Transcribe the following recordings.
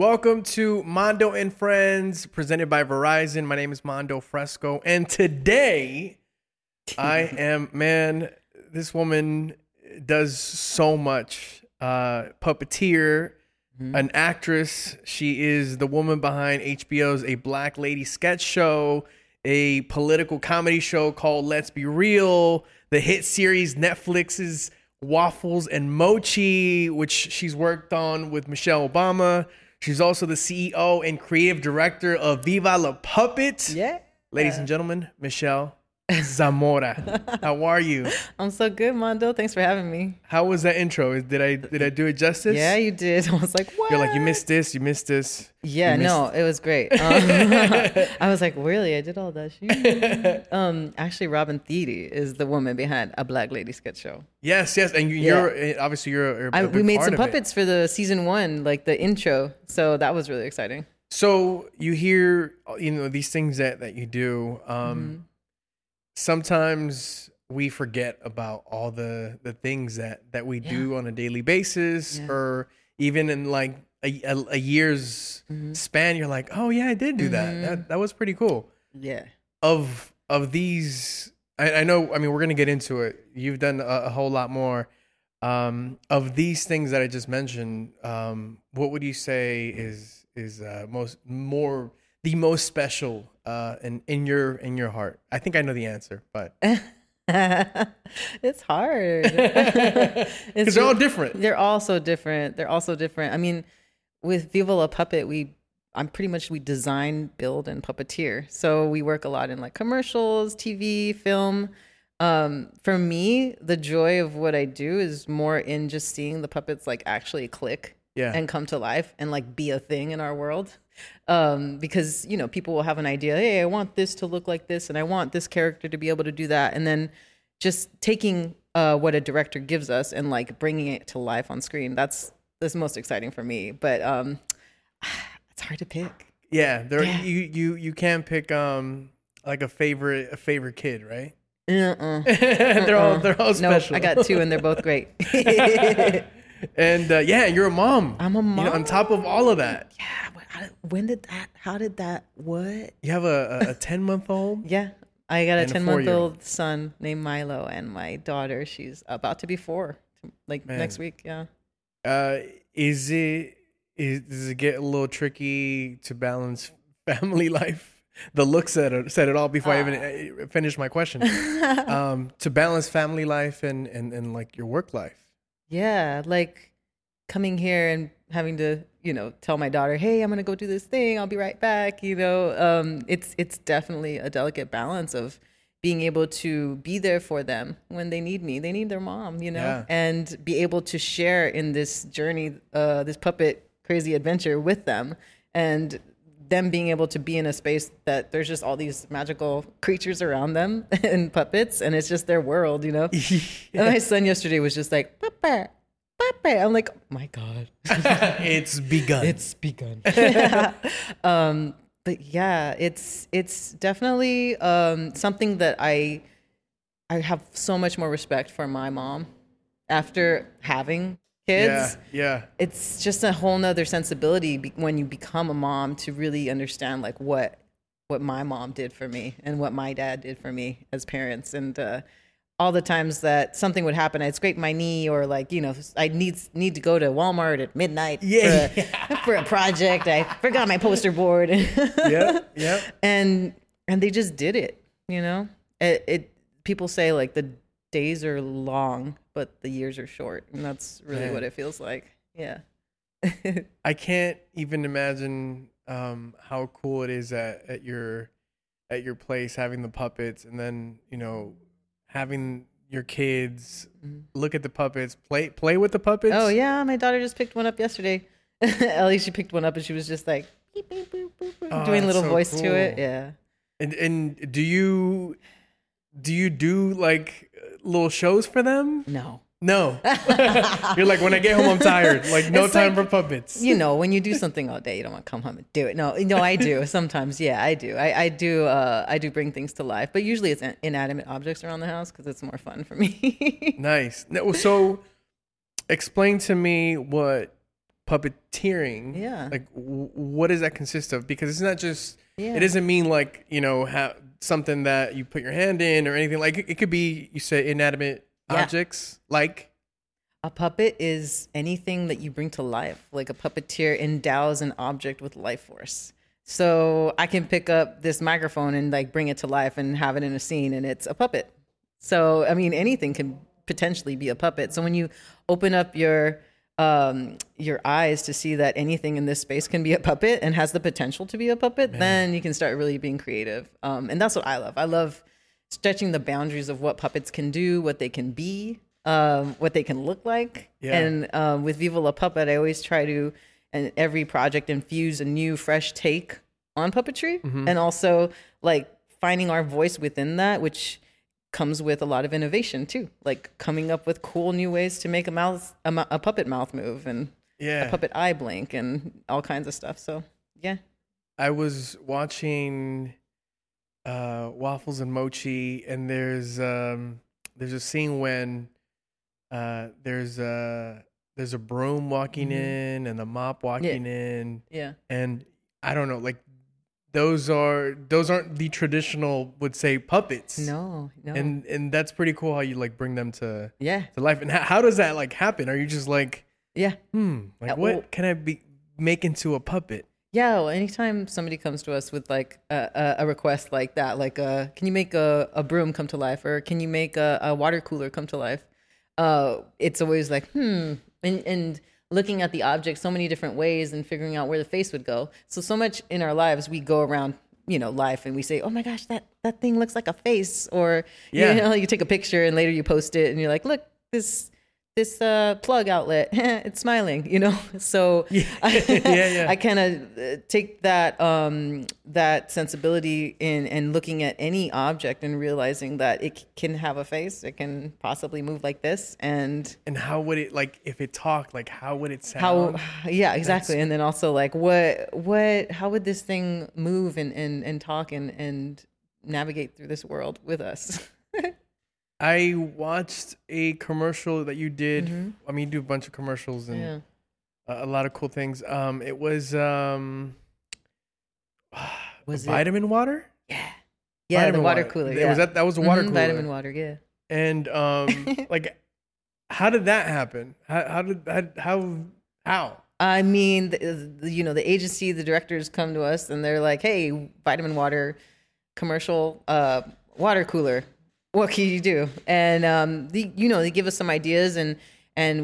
Welcome to Mondo and Friends, presented by Verizon. My name is Mondo Fresco, and today I am, man, this woman does so much. Puppeteer, an actress. She is the woman behind HBO's A Black Lady Sketch Show, a political comedy show called Let's Be Real, the hit series Netflix's Waffles and Mochi, which she's worked on with Michelle Obama. She's also the CEO and creative director of Viva La Puppet. Yeah. Ladies and gentlemen, Michelle Zamora. How are you? I'm so good, Mondo. Thanks for having me. How was that intro? Did I do it justice? Yeah, you did. I was like, what? You're like, you missed this. Yeah, no, it was great. I was like, really? I did all that shit? Actually, Robin Thede is the woman behind A Black Lady Sketch Show. Yes. And you're obviously we made some puppets for the season one, like the intro. So that was really exciting. So you hear, these things that you do. Sometimes we forget about all the things that we do on a daily basis, or even in like a year's span. You're like, oh yeah, I did do that. That was pretty cool. Yeah. Of these, I know. I mean, we're gonna get into it. You've done a whole lot more. Of these things that I just mentioned, what would you say is the most special? And in your heart? I think I know the answer, but it's hard because they're all different. They're all so different. I mean, with Viva La Puppet, we design, build, and puppeteer. So we work a lot in like commercials, TV, film. For me, the joy of what I do is more in just seeing the puppets like actually click and come to life and like be a thing in our world. Because people will have an idea, hey, I want this to look like this and I want this character to be able to do that, and then just taking what a director gives us and like bringing it to life on screen. That's most exciting for me, but it's hard to pick. You can pick like a favorite kid, right? They're all special. I got two and they're both great. And you're a mom. I'm a mom. On top of all of that. Yeah. What? You have a 10-month-old? Yeah. I got a 10-month-old son named Milo, and my daughter, she's about to be 4, next week. Yeah. Does it get a little tricky to balance family life? The look said it all before I even finished my question. To balance family life and like your work life. Yeah, like coming here and having to, tell my daughter, hey, I'm going to go do this thing. I'll be right back. It's definitely a delicate balance of being able to be there for them when they need me. They need their mom, and be able to share in this journey, this puppet crazy adventure with them, and them being able to be in a space that there's just all these magical creatures around them and puppets, and it's just their world, And my son yesterday was just like, Papa, Papa. I'm like, oh my God. It's begun. But yeah, it's definitely something that I have so much more respect for my mom after having kids. Yeah. It's just a whole nother sensibility when you become a mom to really understand like what my mom did for me and what my dad did for me as parents. And all the times that something would happen, I'd scrape my knee or like, I need to go to Walmart at midnight for a project. I forgot my poster board. Yeah. And they just did it, People say like the days are long, but the years are short, and that's really what it feels like. Yeah. I can't even imagine how cool it is at your place having the puppets, and then having your kids look at the puppets, play with the puppets. Oh yeah, my daughter just picked one up yesterday. Ellie, she picked one up and she was just like beep, beep, boop, boop, boop, doing a little voice to it. Yeah. And do you do like little shows for them? No. You're like, when I get home, I'm tired. Like, no, it's time for puppets. When you do something all day, you don't want to come home and do it. No, I do sometimes. Yeah, I do. I do bring things to life, but usually it's inanimate objects around the house because it's more fun for me. Nice. So, explain to me what puppeteering, yeah, like what does that consist of? Because it's not just, yeah, it doesn't mean like, you know, something that you put your hand in or anything. Like it could be, you say, inanimate objects, like. A puppet is anything that you bring to life. Like a puppeteer endows an object with life force. So I can pick up this microphone and like bring it to life and have it in a scene, and it's a puppet. So, I mean, anything can potentially be a puppet. So when you open up your eyes to see that anything in this space can be a puppet and has the potential to be a puppet, then you can start really being creative. And that's what I love. I love stretching the boundaries of what puppets can do, what they can be. What they can look like. Yeah. And with Viva La Puppet, I always try to, in every project, infuse a new, fresh take on puppetry. Mm-hmm. And also, like, finding our voice within that, which comes with a lot of innovation, too. Like, coming up with cool new ways to make a puppet mouth move and a puppet eye blink and all kinds of stuff. So, yeah. I was watching Waffles and Mochi, and there's a scene when... there's a broom walking in and a mop walking in. Yeah. And I don't know, like those aren't the traditional, would say, puppets. No. And that's pretty cool how you like bring them to life. And how does that like happen? Are you just like, like what can I make into a puppet? Yeah. Well, anytime somebody comes to us with like a request like that, like can you make a broom come to life, or can you make a water cooler come to life? It's always like, and looking at the object so many different ways and figuring out where the face would go. So much in our lives, we go around, you know, life and we say, oh my gosh, that thing looks like a face, or, you know, you take a picture and later you post it and you're like, look, this plug outlet, it's smiling, you know? So I kind of take that sensibility in and looking at any object and realizing that it can have a face, it can possibly move like this, and how would it, like, if it talked, like how would it sound? Yeah, exactly. That's... And then also like what how would this thing move and talk and navigate through this world with us? I watched a commercial that you did. Mm-hmm. I mean, you do a bunch of commercials and a lot of cool things. It was vitamin water? Yeah. Yeah, vitamin the water cooler. Yeah. That was the water cooler. Vitamin water, yeah. And like, how did that happen? How? I mean, the agency, the directors come to us and they're like, hey, vitamin water commercial, water cooler. What can you do? And they give us some ideas, and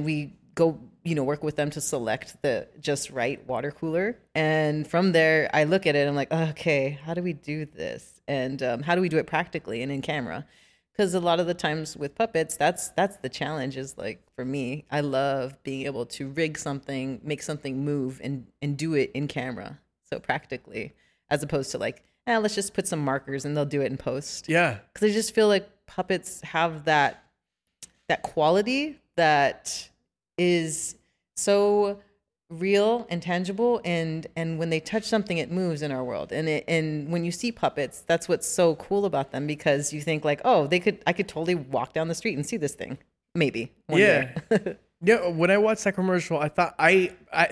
we go, work with them to select the just right water cooler. And from there, I look at it and I'm like, okay, how do we do this? And how do we do it practically and in camera? Because a lot of the times with puppets, that's the challenge. Is like, for me, I love being able to rig something, make something move, and do it in camera, so practically, as opposed to like, let's just put some markers and they'll do it in post. Yeah, because I just feel like puppets have that quality that is so real and tangible, and when they touch something, it moves in our world. And when you see puppets, that's what's so cool about them, because you think like, oh, I could totally walk down the street and see this thing, maybe one day. Yeah. When I watched that commercial, I thought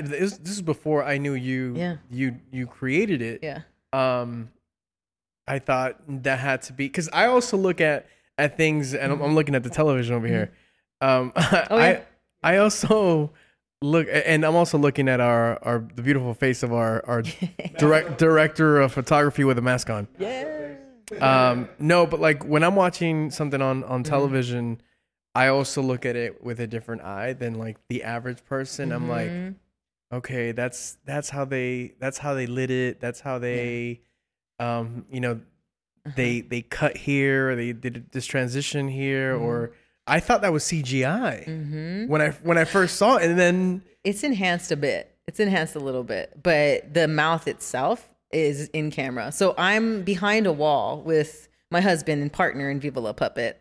this is before I knew you. Yeah. You created it. Yeah. I thought that had to be, because I also look at things, and I'm looking at the television over here. I also look, and I'm also looking at the beautiful face of our director of photography with a mask on. Yeah. No, but like when I'm watching something on television, I also look at it with a different eye than like the average person. Mm-hmm. I'm like, okay, that's how they lit it. That's how they. They cut here, or they did this transition here, or I thought that was CGI when I first saw it, and then it's enhanced a little bit, but the mouth itself is in camera. So I'm behind a wall with my husband and partner in Viva La Puppet,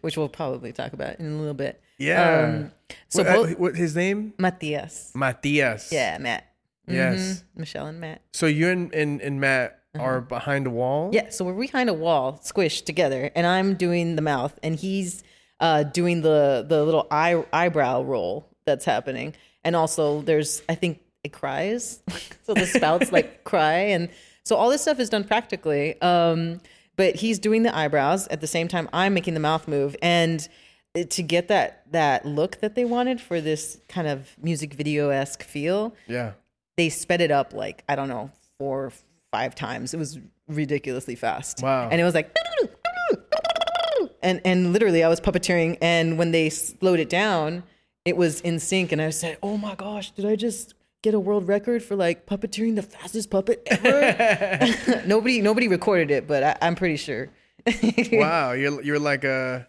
which we'll probably talk about in a little bit. Yeah. So what's his name? Matias. Yeah, Matt. Yes. Michelle and Matt. So you and Matt are behind a wall? Yeah, so we're behind a wall, squished together, and I'm doing the mouth, and he's doing the little eyebrow roll that's happening. And also there's, I think it cries. So the spouts like cry. And so all this stuff is done practically. But he's doing the eyebrows at the same time I'm making the mouth move. And to get that look that they wanted for this kind of music video-esque feel, yeah, they sped it up like, I don't know, 4 or 5 times. It was ridiculously fast. Wow. And it was like... And literally I was puppeteering. And when they slowed it down, it was in sync. And I said, oh my gosh, did I just get a world record for like puppeteering the fastest puppet ever? Nobody recorded it, but I'm pretty sure. Wow. You're like a...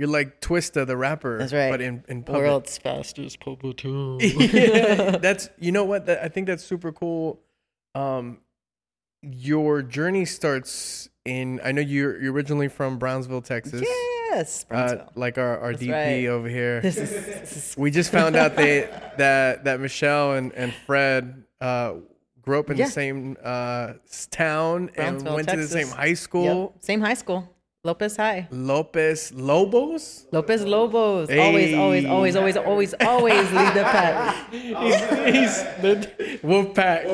You're like Twista the rapper, that's right. But in puppet. World's fastest puppeteer. Yeah, that's, you know what? I think that's super cool. Your journey starts in. I know you're originally from Brownsville, Texas. Yes, Brownsville. Like our DP right. over here. This is... We just found out that Michelle and Fred grew up in the same town and went Texas. To the same high school. Yep. Same high school. Lopez High. Lopez Lobos? Lopez Lobos. Hey. Always lead the pack. He's the wolf pack.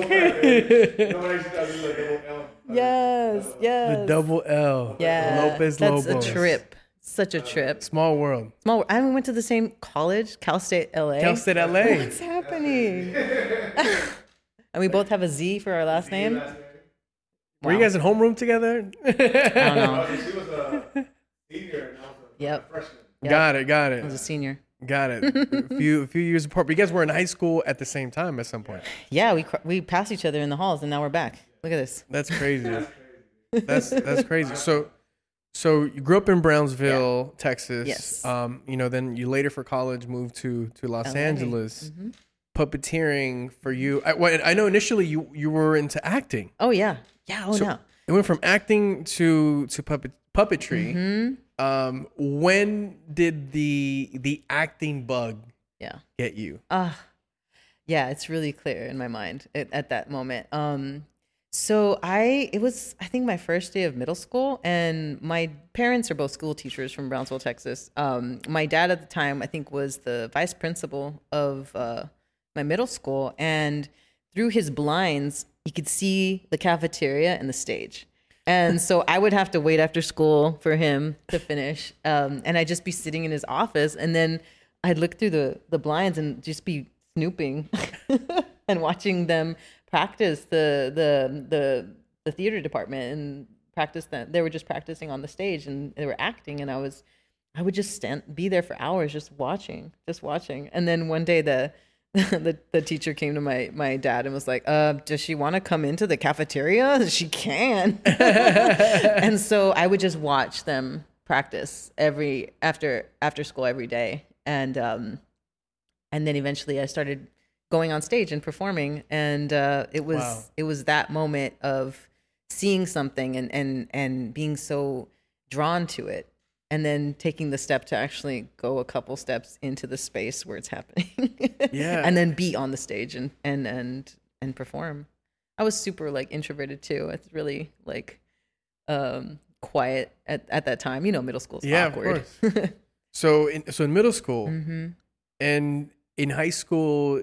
Yes. The double L. Yeah. Lopez Lobos. That's a trip. Such a trip. Small world. Small world. I went to the same college, Cal State LA. Cal State LA. What's happening? And we both have a Z for our last name. Wow. Were you guys in homeroom together? I don't know. She was a senior and I was a freshman. Yep. Got it. I was a senior. Got it. a few years apart. But you guys were in high school at the same time at some point. Yeah, we passed each other in the halls, and now we're back. Look at this. That's crazy. That's crazy. So you grew up in Brownsville, Texas. Yes. Then you later for college moved to Los Angeles. Mm-hmm. Puppeteering for you. I know initially you were into acting. Oh yeah. Yeah, oh so no. It went from acting to puppetry. Mm-hmm. When did the acting bug get you? It's really clear in my mind at that moment. So it was my first day of middle school, and my parents are both school teachers from Brownsville, Texas. My dad at the time I think was the vice principal of my middle school, and through his blinds you could see the cafeteria and the stage. And so I would have to wait after school for him to finish. And I'd just be sitting in his office. And then I'd look through the blinds and just be snooping and watching them practice the theater department and practice them. They were just practicing on the stage and they were acting. And I would just be there for hours, just watching. And then one day the teacher came to my dad and was like, does she want to come into the cafeteria? She can. And so I would just watch them practice after school every day. And then eventually I started going on stage and performing. And it was that moment of seeing something and being so drawn to it. And then taking the step to actually go a couple steps into the space where it's happening. Yeah. And then be on the stage and perform. I was super like introverted too. It's really like quiet at that time. You know, middle school's awkward. Of course. So in middle school and in high school,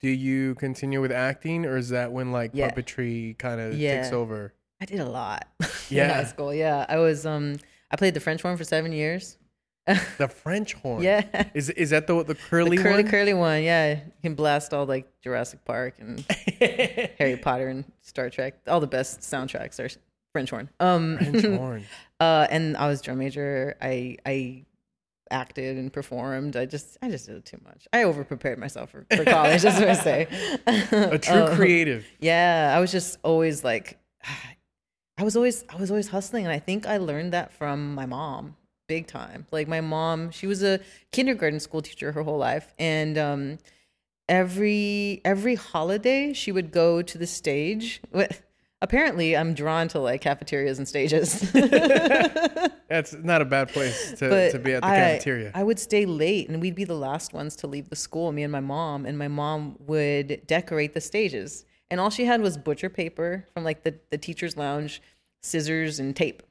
do you continue with acting, or is that when like puppetry kind of takes over? I did a lot in high school. Yeah. I played the French horn for 7 years. The French horn? Yeah. Is that the curly one? The curly one, yeah. You can blast all like Jurassic Park and Harry Potter and Star Trek. All the best soundtracks are French horn. French horn. And I was drum major. I acted and performed. I just did it too much. I over-prepared myself for college, that's what I say. A true creative. Yeah, I was just always like... I was always hustling, and I think I learned that from my mom, big time. Like my mom, she was a kindergarten school teacher her whole life, and every holiday she would go to the stage. Apparently, I'm drawn to like cafeterias and stages. That's not a bad place to be at the cafeteria. I would stay late, and we'd be the last ones to leave the school. Me and my mom would decorate the stages. And all she had was butcher paper from like the teacher's lounge, scissors and tape.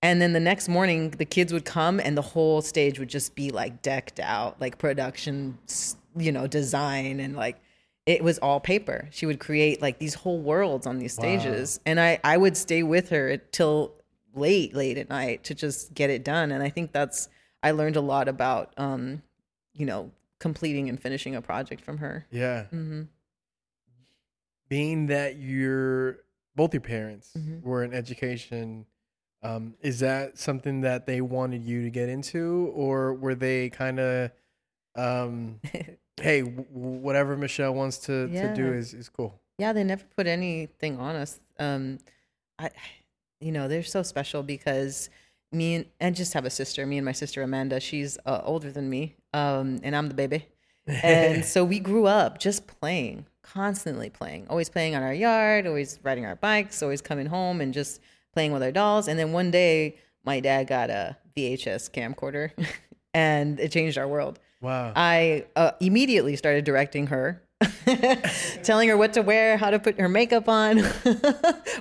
And then the next morning the kids would come and the whole stage would just be like decked out, like production you know, design, and like it was all paper. She would create like these whole worlds on these stages. Wow. And I would stay with her till late at night to just get it done. And I think that's, I learned a lot about, you know, completing and finishing a project from her. Yeah. Mm-hmm. Being that both your parents mm-hmm. were in education, is that something that they wanted you to get into, or were they kind of, hey, whatever Michelle wants to do is cool? Yeah, they never put anything on us. You know, they're so special because I just have a sister. Me and my sister Amanda, she's older than me, and I'm the baby. And so we grew up just playing, constantly playing, always playing on our yard, always riding our bikes, always coming home and just playing with our dolls. And then one day, my dad got a VHS camcorder, and it changed our world. Wow. I immediately started directing her, telling her what to wear, how to put her makeup on,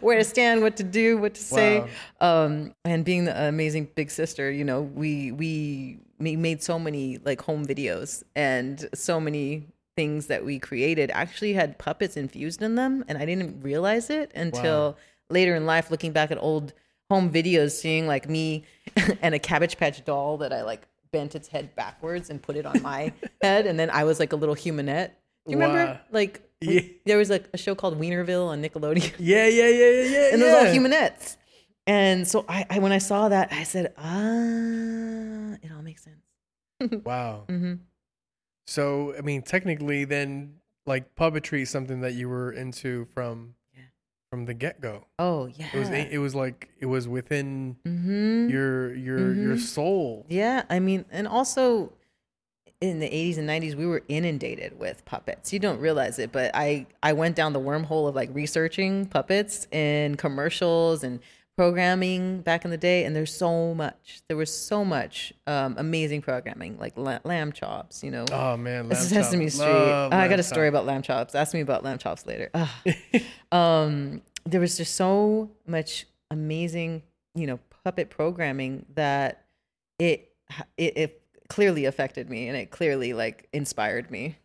where to stand, what to do, what to say. Wow. And being the amazing big sister, you know, we made so many like home videos, and so many things that we created actually had puppets infused in them. And I didn't realize it until later in life, looking back at old home videos, seeing like me and a Cabbage Patch doll that I like bent its head backwards and put it on my head. And then I was like a little humanette. Do you remember? Wow. Like, there was like a show called Wienerville on Nickelodeon. Yeah. And it was all humanettes. And so I when I saw that, I said, it all makes sense. Wow. Mm-hmm. So, I mean, technically then, like, puppetry is something that you were into from the get-go. Oh, yeah. It was within mm-hmm. your mm-hmm. your soul. Yeah, I mean, and also, in the 80s and 90s, we were inundated with puppets. You don't realize it, but I went down the wormhole of like researching puppets and commercials and programming back in the day. And there was so much amazing programming, like Lamb Chops, you know. Oh man, this is Sesame Street. I got a story about Lamb Chops. Ask me about Lamb Chops later. There was just so much amazing, you know, puppet programming that it clearly affected me, and it clearly like inspired me.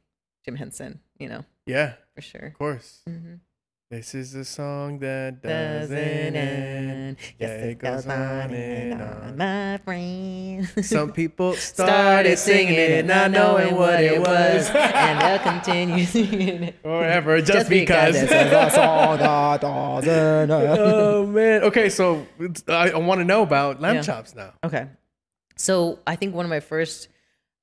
Jim Henson, you know. Yeah, for sure. Of course. Mm-hmm. This is a song that doesn't end. Yes, it goes on and on, my friend. Some people started singing it, not knowing what it was, and they'll continue singing it forever, just because. This is a song that doesn't end. Oh man. Okay, so I want to know about Lamb Chops now. Okay. So I think one of my first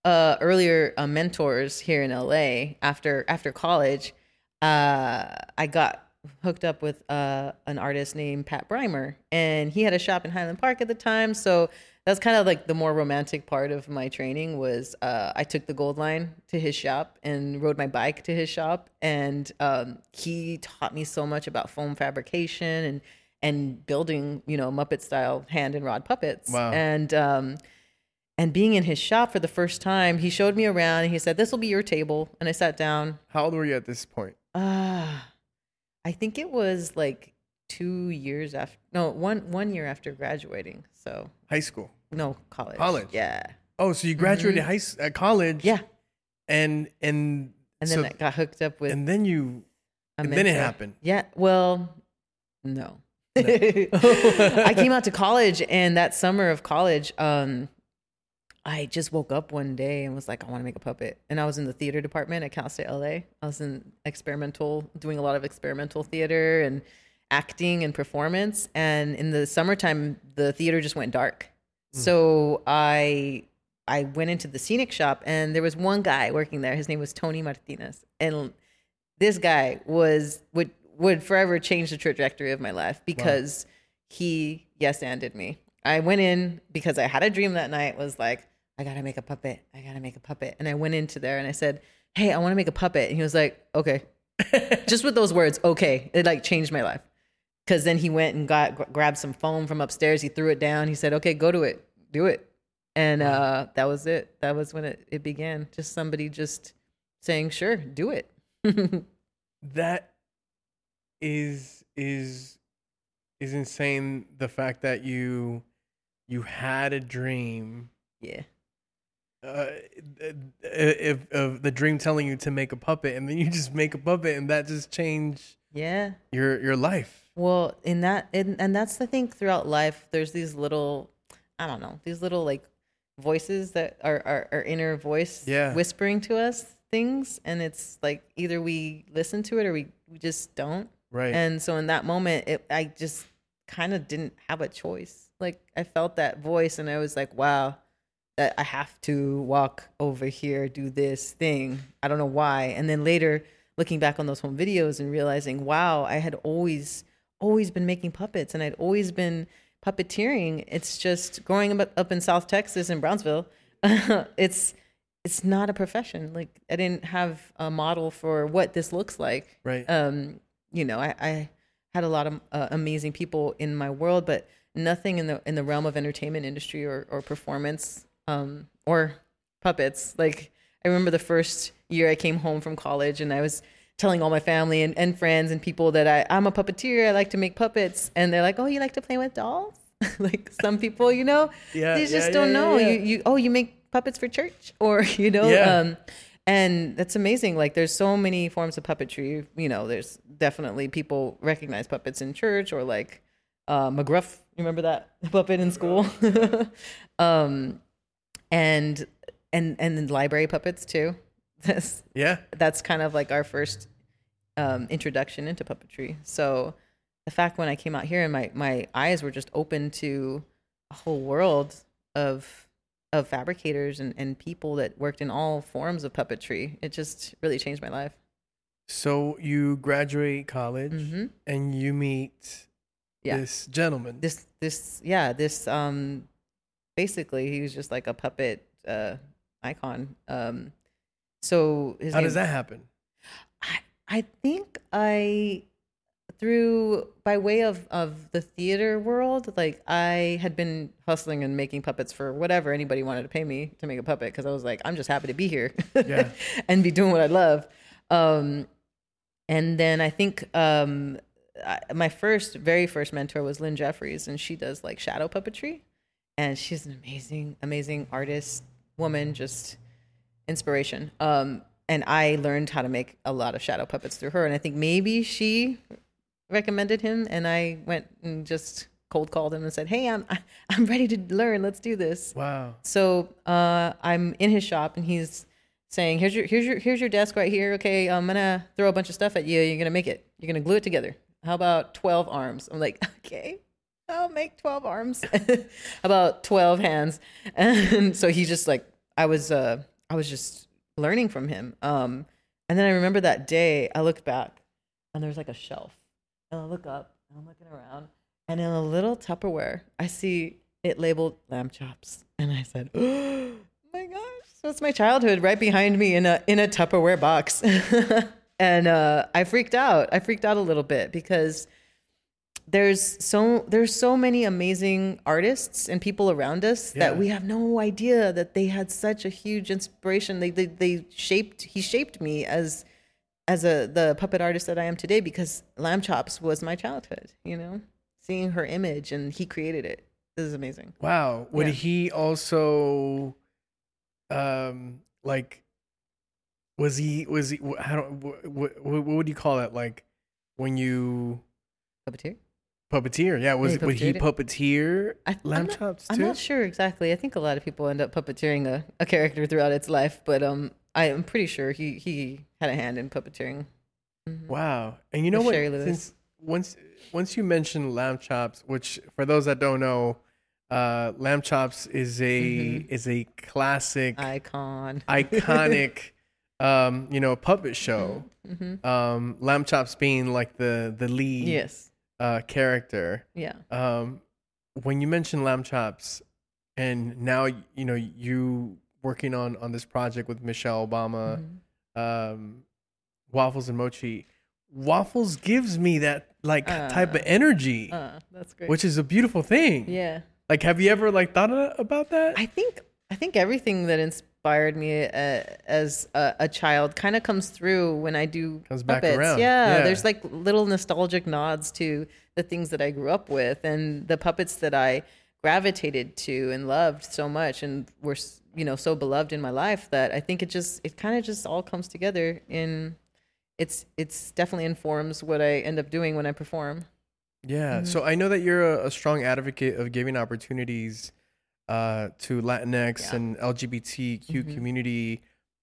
earlier mentors here in LA after college, I got hooked up with an artist named Pat Brimer, and he had a shop in Highland Park at the time. So that's kind of like the more romantic part of my training was I took the Gold Line to his shop and rode my bike to his shop. And he taught me so much about foam fabrication and building, you know, Muppet style hand and rod puppets. Wow. And being in his shop for the first time, he showed me around and he said, "This will be your table." And I sat down. How old were you at this point? I think it was like 2 years after. No, one year after graduating. So high school? No, college. College. Yeah. Oh, so you graduated mm-hmm. high college? Yeah. And then I got hooked up with. And then it happened. Yeah. Well, no. I came out to college, and that summer of college, I just woke up one day and was like, I want to make a puppet. And I was in the theater department at Cal State LA. I was in doing a lot of experimental theater and acting and performance. And in the summertime, the theater just went dark. Mm. So I went into the scenic shop, and there was one guy working there. His name was Tony Martinez. And this guy would forever change the trajectory of my life, because he yes-anded me. I went in because I had a dream that night, was like, I got to make a puppet. I got to make a puppet. And I went into there and I said, "Hey, I want to make a puppet." And he was like, "Okay." Just with those words, "Okay." It like changed my life. Because then he went and grabbed some foam from upstairs. He threw it down. He said, "Okay, go to it. Do it." And that was it. That was when it began. Just somebody just saying, "Sure, do it." That is insane. The fact that you had a dream. Yeah. if the dream telling you to make a puppet, and then you just make a puppet, and that just changed your life. Well, in that, and that's the thing throughout life. There's these little, I don't know, these little like voices that are our inner voice whispering to us things, and it's like either we listen to it or we just don't. Right. And so in that moment, I just kind of didn't have a choice. Like I felt that voice, and I was like, wow, that I have to walk over here, do this thing. I don't know why. And then later looking back on those home videos and realizing, wow, I had always been making puppets, and I'd always been puppeteering. It's just growing up in South Texas in Brownsville. It's not a profession. Like I didn't have a model for what this looks like. Right. You know, I had a lot of amazing people in my world, but nothing in the realm of entertainment industry or performance or puppets. Like I remember the first year I came home from college, and I was telling all my family and friends and people that I'm a puppeteer. I like to make puppets, and they're like, "Oh, you like to play with dolls?" Like some people, you know, they just don't know. Yeah. You make puppets for church, or you know. Yeah. And that's amazing. Like there's so many forms of puppetry, you know, there's definitely people recognize puppets in church, or like McGruff, you remember that puppet in school? and then library puppets too. That's kind of like our first introduction into puppetry. So the fact when I came out here and my eyes were just open to a whole world of fabricators and people that worked in all forms of puppetry. It just really changed my life. So you graduate college and you meet this gentleman. Basically he was just like a puppet icon. So his does that happen? I think by way of the theater world, like I had been hustling and making puppets for whatever anybody wanted to pay me to make a puppet, because I was like, I'm just happy to be here and be doing what I love. And then I think my very first mentor was Lynn Jeffries, and she does like shadow puppetry, and she's an amazing artist, woman, just inspiration. And I learned how to make a lot of shadow puppets through her, and I think maybe she recommended him, and I went and just cold called him and said, "Hey, I'm ready to learn. Let's do this." Wow. So I'm in his shop, and he's saying, "Here's your desk right here. Okay, I'm gonna throw a bunch of stuff at you. You're gonna make it. You're gonna glue it together. How about 12 arms?" I'm like, "Okay, I'll make 12 arms." About 12 hands, and so he just like I was just learning from him. And then I remember that day I looked back, and there's like a shelf, and I look up and I'm looking around, and in a little Tupperware I see it labeled Lamb Chops, and I said, "Oh my gosh, that's my childhood right behind me in a Tupperware box." And I freaked out a little bit, because there's so many amazing artists and people around us that we have no idea that they had such a huge inspiration. He shaped me as the puppet artist that I am today, because Lamb Chops was my childhood, you know, seeing her image, and he created it. This is amazing. Wow. Would he also was he what would you call it? Like when you puppeteer. Yeah. Would he puppeteer Lamb Chops too? I'm not sure exactly. I think a lot of people end up puppeteering a character throughout its life, but I am pretty sure he had a hand in puppeteering. Mm-hmm. Wow. And you know what? Since once you mentioned Lamb Chops, which for those that don't know, Lamb Chops is a classic iconic puppet show. Mm-hmm. Lamb Chops being like the lead. Yes. Character. Yeah. When you mentioned Lamb Chops, and now you know you working on this project with Michelle Obama, Waffles and Mochi. Waffles gives me that like type of energy. That's great. Which is a beautiful thing. Yeah. Like, have you ever like thought about that? I think everything that inspired me as a child kind of comes through when I do comes puppets. Back around. Yeah, there's like little nostalgic nods to the things that I grew up with and the puppets that I gravitated to and loved so much and were you know, so beloved in my life that I think it kind of just all comes together in it's definitely informs what I end up doing when I perform. Yeah. Mm-hmm. So I know that you're a strong advocate of giving opportunities to Latinx and LGBTQ community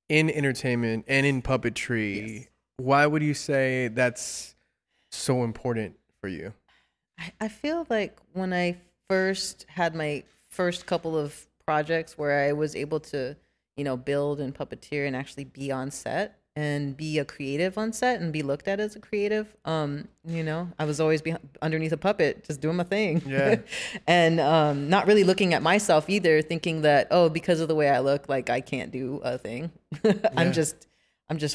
in entertainment and in puppetry. Yes. Why would you say that's so important for you? I feel like when I first had my first couple of projects where I was able to, you know, build and puppeteer and actually be on set and be a creative on set and be looked at as a creative, you know, I was always underneath a puppet, just doing my thing. Yeah. And not really looking at myself either, thinking that, oh, because of the way I look, like I can't do a thing. I'm just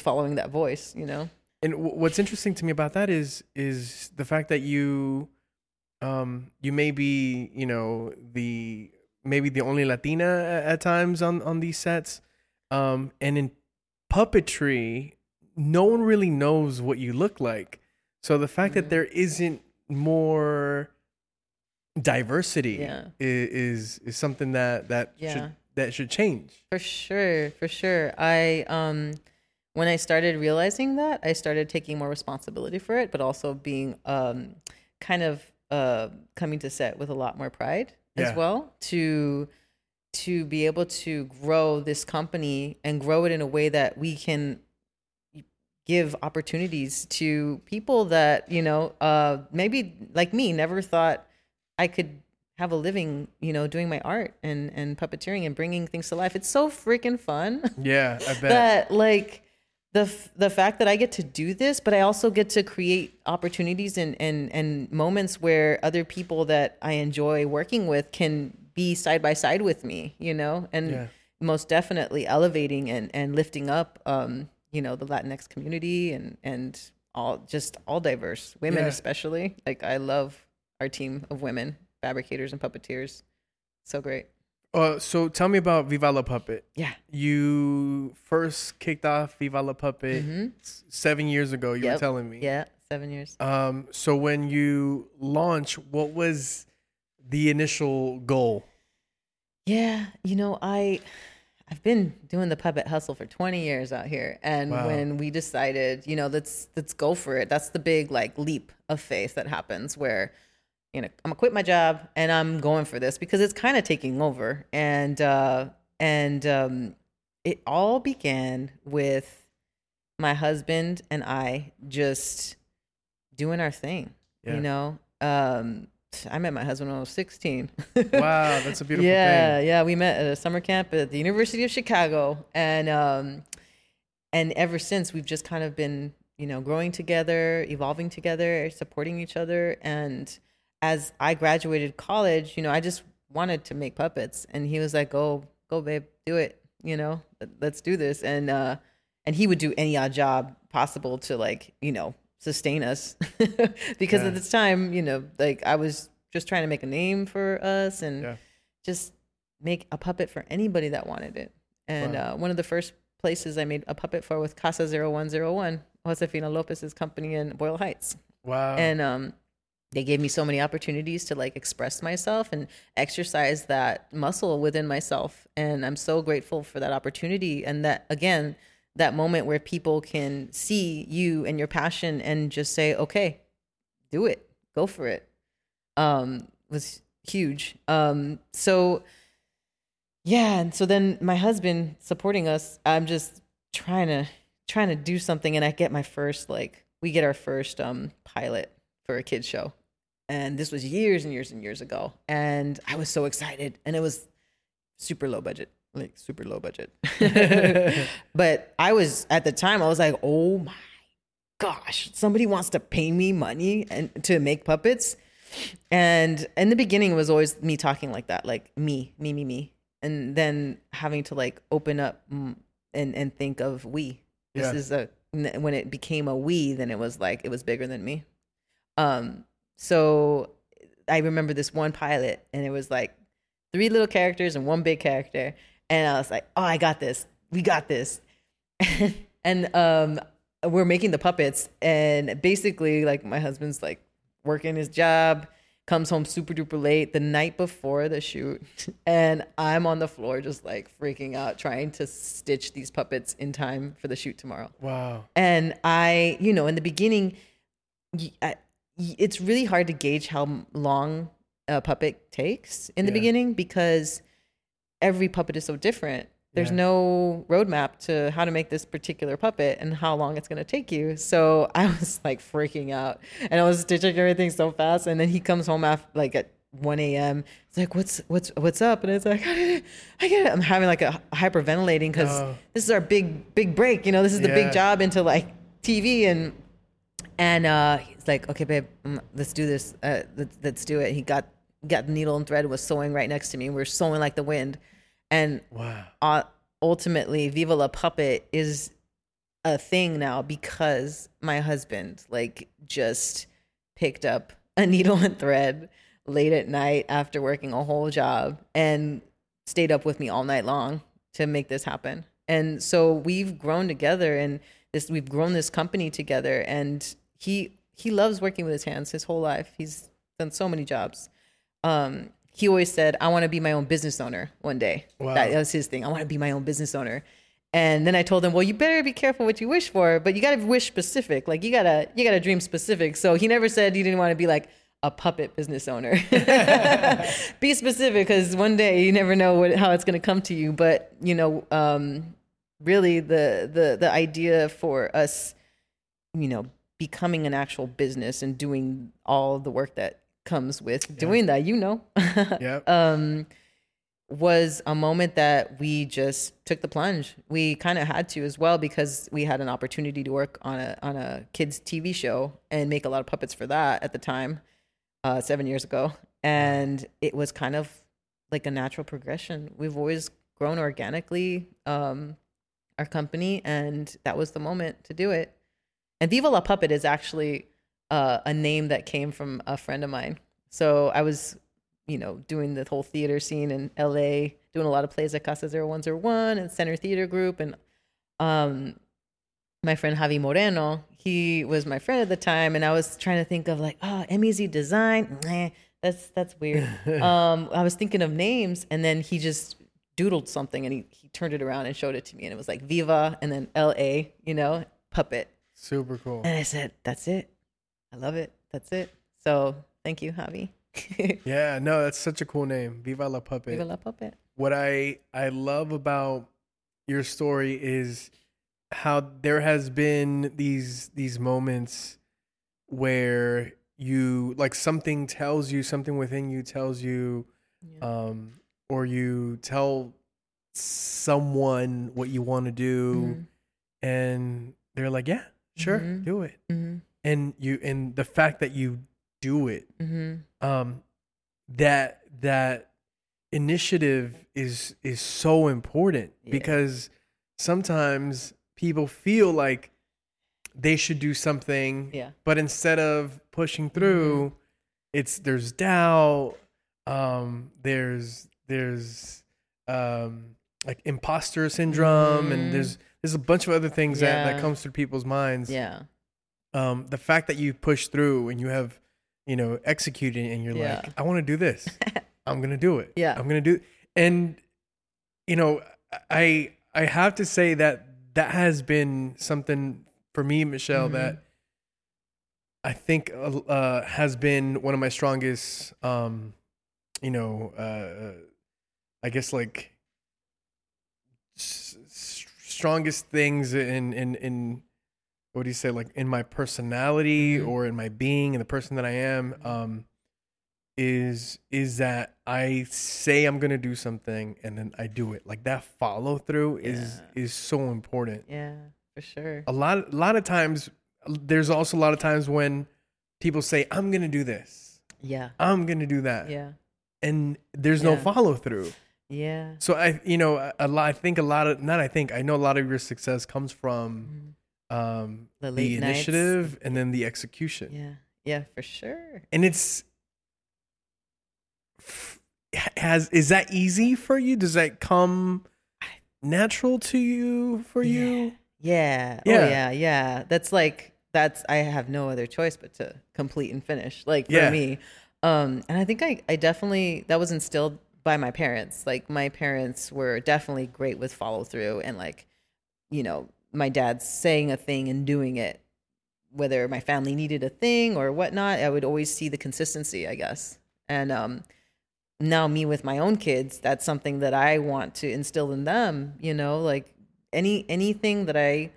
following that voice, you know. And what's interesting to me about that is the fact that you may be, you know, maybe the only Latina at times on these sets. And in puppetry, no one really knows what you look like. So the fact that there isn't more diversity is something that should change. For sure. I when I started realizing that, I started taking more responsibility for it, but also being coming to set with a lot more pride as well to be able to grow this company and grow it in a way that we can give opportunities to people that, you know, maybe like me, never thought I could have a living, you know, doing my art and puppeteering and bringing things to life. It's so freaking fun. Yeah, I bet. That like the fact that I get to do this, but I also get to create opportunities and moments where other people that I enjoy working with can be side by side with me, you know, and most definitely elevating and lifting up, you know, the Latinx community and all diverse women, especially. Like I love our team of women, fabricators and puppeteers. So great. So tell me about Viva La Puppet. Yeah. You first kicked off Viva La Puppet 7 years ago, you were telling me. Yeah, 7 years. So when you launched, what was the initial goal? Yeah, you know, I've been doing the puppet hustle for 20 years out here. And when we decided, you know, let's go for it. That's the big like leap of faith that happens where, you know, I'm gonna quit my job and I'm going for this because it's kind of taking over. And it all began with my husband and I just doing our thing. Yeah. You know, I met my husband when I was 16. Wow, that's a beautiful thing. Yeah, we met at a summer camp at the University of Chicago, and ever since we've just kind of been, you know, growing together, evolving together, supporting each other. And as I graduated college, you know, I just wanted to make puppets, and he was like, "Go, babe, do it. You know, let's do this." And he would do any odd job possible to, like, you know, sustain us, because at this time, you know, like I was just trying to make a name for us and just make a puppet for anybody that wanted it. And one of the first places I made a puppet for was Casa 0101, Josefina Lopez's company in Boyle Heights. Wow. And they gave me so many opportunities to like express myself and exercise that muscle within myself. And I'm so grateful for that opportunity. And that, again, that moment where people can see you and your passion and just say, okay, do it, go for it, was huge. And so then my husband supporting us, I'm just trying to do something. And I get my first, like, we get our first pilot for a kid's show. And this was years and years and years ago. And I was so excited. And it was super low budget. But at the time I was like, oh my gosh, somebody wants to pay me money and to make puppets. And in the beginning it was always me talking like that, like me. And then having to like open up and think of we. This is when it became a we, then it was like, it was bigger than me. So I remember this one pilot and it was like 3 little characters and 1 big character. And I was like, oh, I got this. We got this. And we're making the puppets. And basically, like, my husband's, like, working his job, comes home super duper late the night before the shoot. And I'm on the floor just like freaking out, trying to stitch these puppets in time for the shoot tomorrow. Wow. And I, you know, in the beginning, it's really hard to gauge how long a puppet takes in the beginning, because every puppet is so different. There's no roadmap to how to make this particular puppet and how long it's going to take you. So I was like freaking out, and I was stitching everything so fast. And then he comes home after, like at 1 a.m. It's like, what's up? And it's like, I get it. I'm having like a hyperventilating, because this is our big break. You know, this is the big job into like TV. And he's like, okay, babe, let's do this. Let's do it. He got the needle and thread, was sewing right next to me. We're sewing like the wind. And ultimately, Viva La Puppet is a thing now because my husband like just picked up a needle and thread late at night after working a whole job and stayed up with me all night long to make this happen. And so we've grown together, and we've grown this company together. And he loves working with his hands his whole life. He's done so many jobs. He always said, I want to be my own business owner one day. Wow. That was his thing. I want to be my own business owner. And then I told him, well, you better be careful what you wish for, but you got to wish specific. Like you got to dream specific. So he never said he didn't want to be like a puppet business owner. Be specific, because one day you never know how it's going to come to you. But, you know, really the idea for us, you know, becoming an actual business and doing all the work that comes with doing that, you know, was a moment that we just took the plunge. We kind of had to as well, because we had an opportunity to work on a kids TV show and make a lot of puppets for that at the time, 7 years ago. And it was kind of like a natural progression. We've always grown organically, our company, and that was the moment to do it. And Viva La Puppet is actually a name that came from a friend of mine. So I was, you know, doing the whole theater scene in LA, doing a lot of plays at Casa 0101 and Center Theater Group. And my friend Javi Moreno, he was my friend at the time. And I was trying to think of like, MEZ Design. That's weird. I was thinking of names, and then he just doodled something, and he turned it around and showed it to me. And it was like Viva and then LA, you know, puppet. Super cool. And I said, that's it. I love it. That's it. So thank you, Javi. Yeah, no, that's such a cool name. Viva La Puppet. Viva La Puppet. What I love about your story is how there has been these moments where you, like, something tells you, something within you tells you, or you tell someone what you want to do, and they're like, yeah, sure, do it. Mm-hmm. And the fact that you do it, that initiative is so important, because sometimes people feel like they should do something, but instead of pushing through, there's doubt, there's like imposter syndrome, and there's a bunch of other things that comes through people's minds. Yeah. The fact that you push through and you have, you know, executed, and you're like, I want to do this. I'm going to do it. Yeah. I'm going to do it. And, you know, I have to say that has been something for me, Michelle, that I think has been one of my strongest, I guess, like, strongest things in what do you say, like, in my personality or in my being and the person that I am, is that I say I'm going to do something and then I do it. Like, that follow through is so important. Yeah, for sure. A lot of times, there's also a lot of times when people say, I'm going to do this. Yeah. I'm going to do that. Yeah. And there's no follow through. Yeah. So I know a lot of your success comes from the initiative and then the execution. Yeah, for sure. And is that easy for you? Does that come natural to you? Yeah. Oh, yeah. That's like that's, I have no other choice but to complete and finish, like, for me. And I think I definitely, that was instilled by my parents. Like, my parents were definitely great with follow through, and, like, you know, my dad saying a thing and doing it, whether my family needed a thing or whatnot, I would always see the consistency, I guess. And now me with my own kids, that's something that I want to instill in them, you know, like anything that I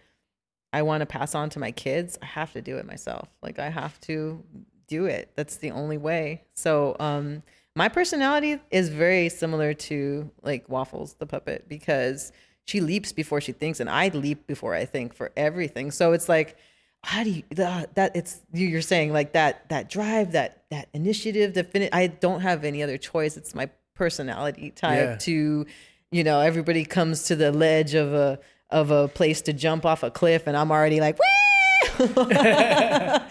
want to pass on to my kids, I have to do it myself. Like, I have to do it. That's the only way. So my personality is very similar to, like, Waffles the Puppet, because she leaps before she thinks, and I leap before I think for everything. So it's like, how do you, that it's, you're saying, like, that drive, that initiative to finish. I don't have any other choice. It's my personality type to, you know, everybody comes to the ledge of a place to jump off a cliff, and I'm already like, woo! And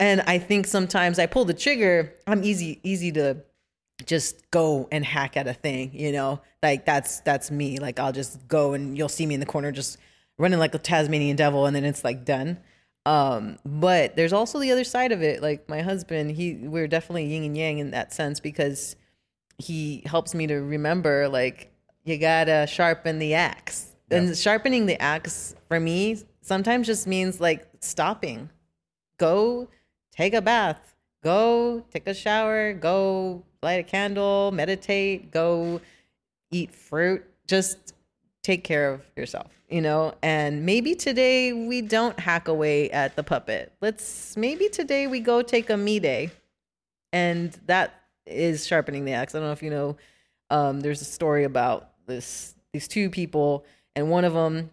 I think sometimes I pull the trigger. I'm easy to just go and hack at a thing, you know, like that's me. Like, I'll just go, and you'll see me in the corner just running like a Tasmanian devil, and then it's like done. But there's also the other side of it. Like, my husband, we're definitely yin and yang in that sense, because he helps me to remember, like, you gotta sharpen the axe. Yeah. And sharpening the axe for me sometimes just means, like, stopping, go take a bath, go take a shower, go light a candle, meditate, go eat fruit, just take care of yourself, you know? And maybe today we don't hack away at the puppet. Maybe today we go take a me day. And that is sharpening the axe. I don't know if you know, there's a story about these two people, and one of them,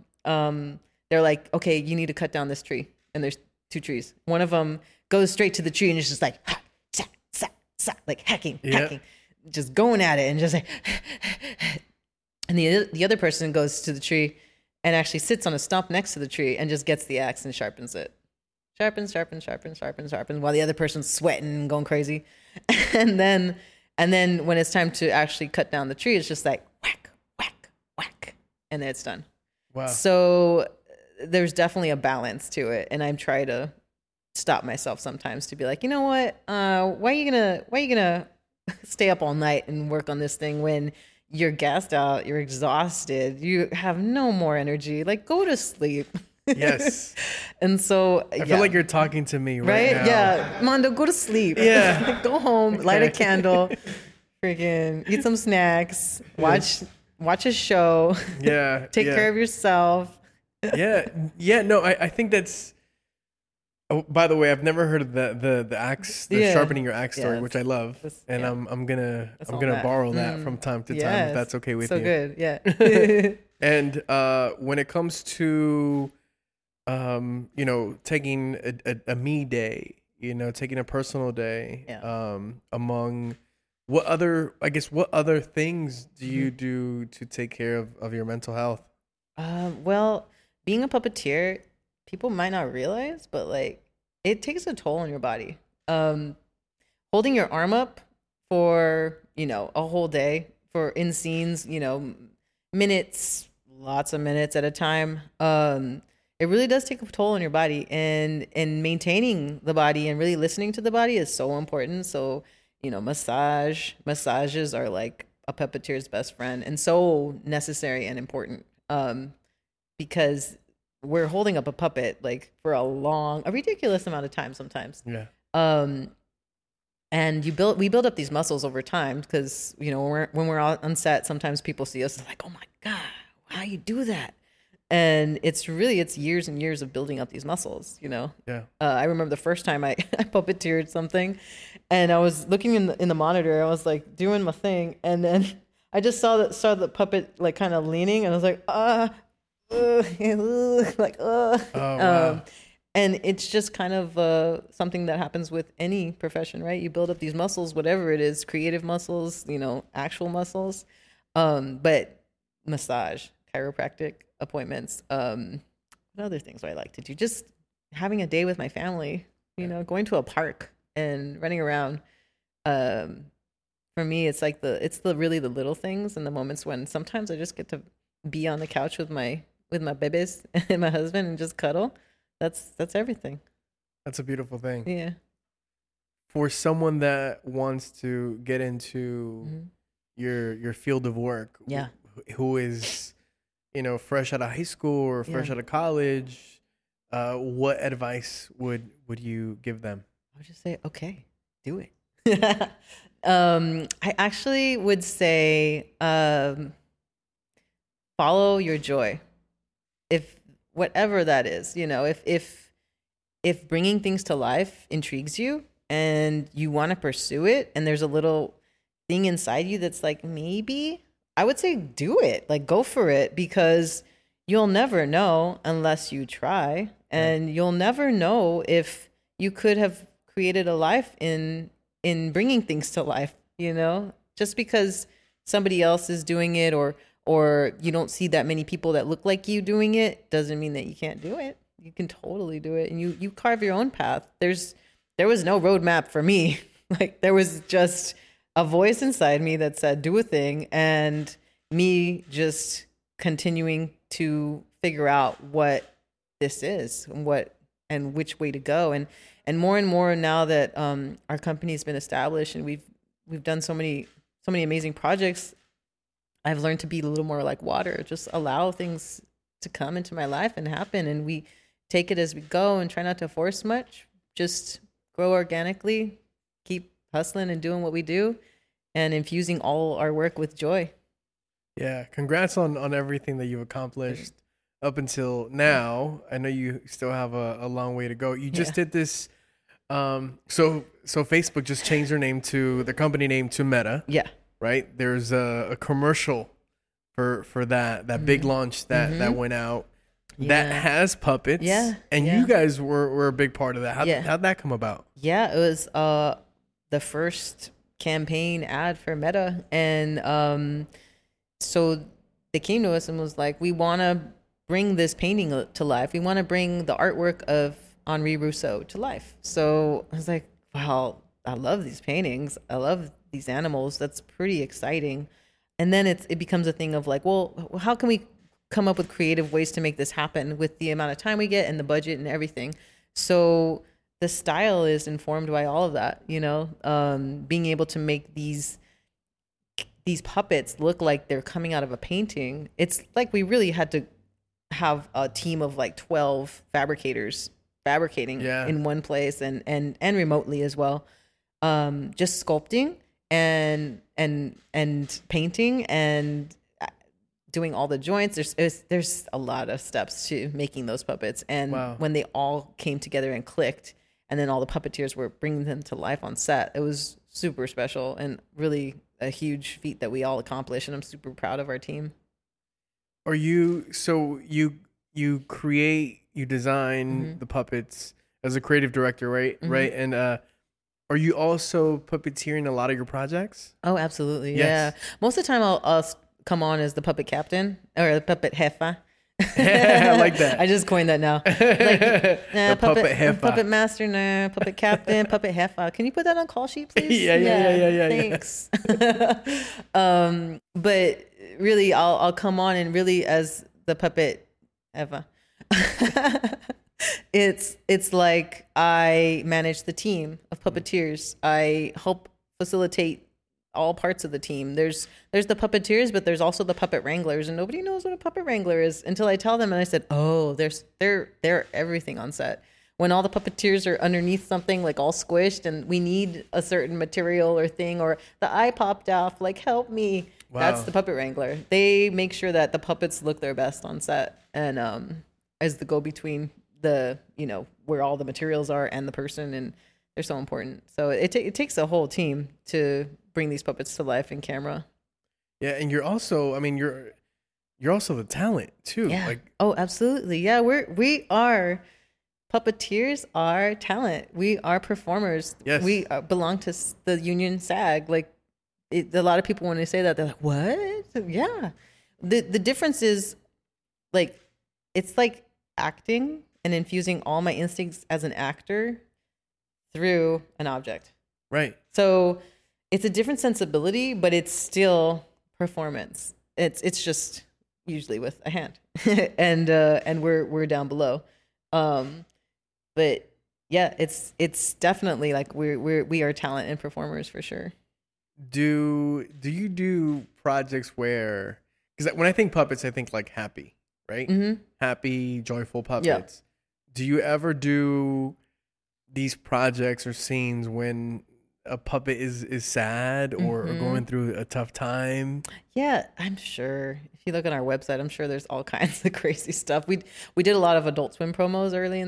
they're like, okay, you need to cut down this tree. And there's two trees. One of them goes straight to the tree and is just like, ha, sa, sa, sa, like hacking, just going at it and just like, and the other person goes to the tree and actually sits on a stump next to the tree and just gets the axe and sharpens it. Sharpens, while the other person's sweating and going crazy. And then when it's time to actually cut down the tree, it's just like whack, whack, whack, and then it's done. Wow. So there's definitely a balance to it. And I'm trying to stop myself sometimes to be like, you know what? Why are you gonna stay up all night and work on this thing when you're gassed out, you're exhausted, you have no more energy, like, go to sleep. Yes. And so I feel like you're talking to me right now. Yeah. Mondo, go to sleep. Yeah. Go home, light a candle, freaking eat some snacks, watch a show. Yeah. Take care of yourself. Yeah. Yeah. No, I think that's, oh, by the way, I've never heard of the axe, the sharpening your axe story, which I love, and I'm gonna borrow that from time to time, if that's okay with you. So good, yeah. And when it comes to, you know, taking a me day, you know, taking a personal day, among what other things do you do to take care of your mental health? Well, being a puppeteer, people might not realize, but, like, it takes a toll on your body. Holding your arm up for, you know, a whole day, for in scenes, you know, minutes, lots of minutes at a time. It really does take a toll on your body, and maintaining the body and really listening to the body is so important. So, you know, massages are like a puppeteer's best friend, and so necessary and important, because we're holding up a puppet, like, for a ridiculous amount of time sometimes. Yeah. And we build up these muscles over time, because, you know, when we're out on set, sometimes people see us like, oh my God, how you do that? And it's years and years of building up these muscles, you know? Yeah. I remember the first time I puppeteered something, and I was looking in the monitor, I was like doing my thing. And then I just saw the puppet, like, kind of leaning, and I was like, oh, wow. And it's just kind of something that happens with any profession, right? You build up these muscles, whatever it is, creative muscles, you know, actual muscles. But massage, chiropractic appointments, what other things do I like to do? Just having a day with my family, you know, going to a park and running around. For me, it's like the little things and the moments when sometimes I just get to be on the couch with my bebes and my husband and just cuddle. That's everything. That's a beautiful thing. Yeah. For someone that wants to get into your field of work, yeah, who is, you know, fresh out of high school or fresh out of college, what advice would you give them? I would just say, okay, do it. I actually would say follow your joy, if whatever that is. You know, if bringing things to life intrigues you and you want to pursue it, and there's a little thing inside you that's like, maybe, I would say do it. Like, go for it, because you'll never know unless you try. And you'll never know if you could have created a life in bringing things to life, you know, just because somebody else is doing it or you don't see that many people that look like you doing it, doesn't mean that you can't do it. You can totally do it. And you carve your own path. There was no roadmap for me. Like, there was just a voice inside me that said, do a thing. And me just continuing to figure out what this is and what and which way to go. And more now that our company has been established and we've done so many amazing projects, I've learned to be a little more like water. Just allow things to come into my life and happen. And we take it as we go and try not to force much. Just grow organically, keep hustling and doing what we do, and infusing all our work with joy. Yeah, congrats on everything that you've accomplished up until now. I know you still have a long way to go. You just did this. So Facebook just changed their name to the company name to Meta. Yeah. Right? There's a commercial for that big launch that went out. Yeah. That has puppets. Yeah. And you guys were a big part of that. How'd that come about? Yeah, it was the first campaign ad for Meta. And so they came to us and was like, we want to bring this painting to life. We want to bring the artwork of Henri Rousseau to life. So I was like, wow, I love these paintings. I love these animals. That's pretty exciting. And then it becomes a thing of like, well, how can we come up with creative ways to make this happen with the amount of time we get and the budget and everything. So the style is informed by all of that, you know, being able to make these puppets look like they're coming out of a painting. It's like we really had to have a team of like 12 fabricators fabricating in one place and remotely as well. Just sculpting and painting and doing all the joints. There's a lot of steps to making those puppets. And when they all came together and clicked, and then all the puppeteers were bringing them to life on set, it was super special and really a huge feat that we all accomplished. And I'm super proud of our team. You design the puppets as a creative director, right? Mm-hmm. Right. And, are you also puppeteering a lot of your projects? Oh, absolutely. Yes. Yeah. Most of the time I'll come on as the puppet captain or the puppet jefa. I like that. I just coined that now. Like, the puppet jefa. Puppet master, puppet captain, puppet jefa. Can you put that on call sheet, please? Yeah. Thanks. Yeah. But really, I'll come on and really as the puppet jefa. It's like I manage the team of puppeteers. I help facilitate all parts of the team. There's the puppeteers, but there's also the puppet wranglers, and nobody knows what a puppet wrangler is until I tell them. And I said, oh, they're everything on set. When all the puppeteers are underneath something, like all squished, and we need a certain material or thing, or the eye popped off, like, help me. Wow. That's the puppet wrangler. They make sure that the puppets look their best on set, and as the go-between, the, you know, where all the materials are and the person, and they're so important. So it takes a whole team to bring these puppets to life in camera. Yeah, and you're also, I mean, you're also the talent too. Yeah. Like, oh, absolutely. Yeah, we are puppeteers are talent. We are performers. Yes. We belong to the union SAG. Like, a lot of people when they say that, they're like, "What?" Yeah. The difference is, like, it's like acting and infusing all my instincts as an actor through an object. Right. So it's a different sensibility, but it's still performance. It's just usually with a hand, and we're down below. But yeah, it's definitely like we are talent and performers for sure. Do you do projects where, because when I think puppets, I think like happy, right? Mm-hmm. Happy, joyful puppets. Yeah. Do you ever do these projects or scenes when a puppet is sad or, mm-hmm. or going through a tough time? Yeah, I'm sure. If you look on our website, I'm sure there's all kinds of crazy stuff. We did a lot of Adult Swim promos early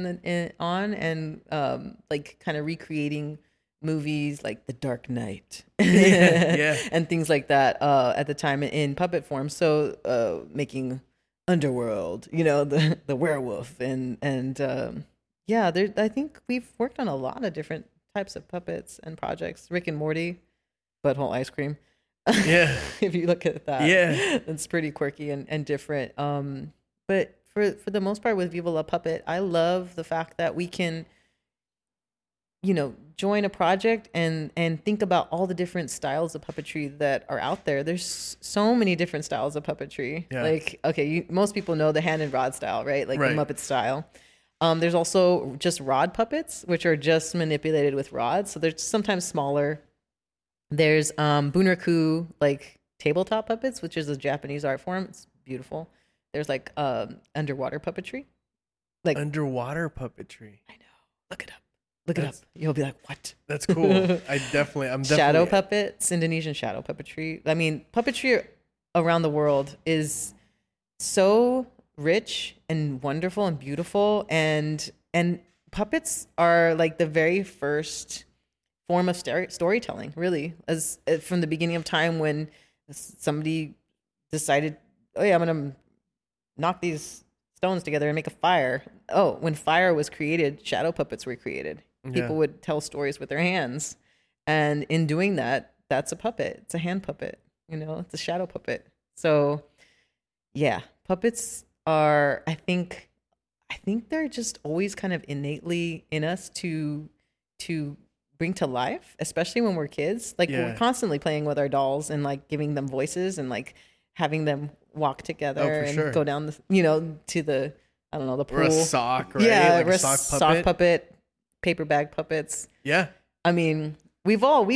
like kind of recreating movies like The Dark Knight and things like that at the time in puppet form. So making Underworld, you know, the werewolf and yeah, there. I think we've worked on a lot of different types of puppets and projects. Rick and Morty, Butthole Ice Cream. Yeah. If you look at that. Yeah. It's pretty quirky and different. But for the most part with Viva La Puppet, I love the fact that we can, you know, join a project and think about all the different styles of puppetry that are out there. There's so many different styles of puppetry. Yeah. Like, okay, most people know the hand and rod style, right? Like the Muppet style. There's also just rod puppets, which are just manipulated with rods. So they're sometimes smaller. There's bunraku, like tabletop puppets, which is a Japanese art form. It's beautiful. There's like underwater puppetry. Like underwater puppetry. I know. Look it up. You'll be like, what? That's cool. I'm definitely shadow puppets, Indonesian shadow puppetry. I mean, puppetry around the world is so rich and wonderful and beautiful, and puppets are like the very first form of storytelling, really, as from the beginning of time when somebody decided, oh yeah, I'm gonna knock these stones together and make a fire. Oh, when fire was created, shadow puppets were created. Yeah. People would tell stories with their hands, and in doing that, that's a puppet. It's a hand puppet, you know, it's a shadow puppet. So yeah, puppets are, I think they're just always kind of innately in us to bring to life, especially when we're kids. Like we're constantly playing with our dolls and like giving them voices and like having them walk together go down the, you know, to the, I don't know, the pool. Or a sock, right? Yeah, like a sock puppet, paper bag puppets. Yeah. I mean, we've all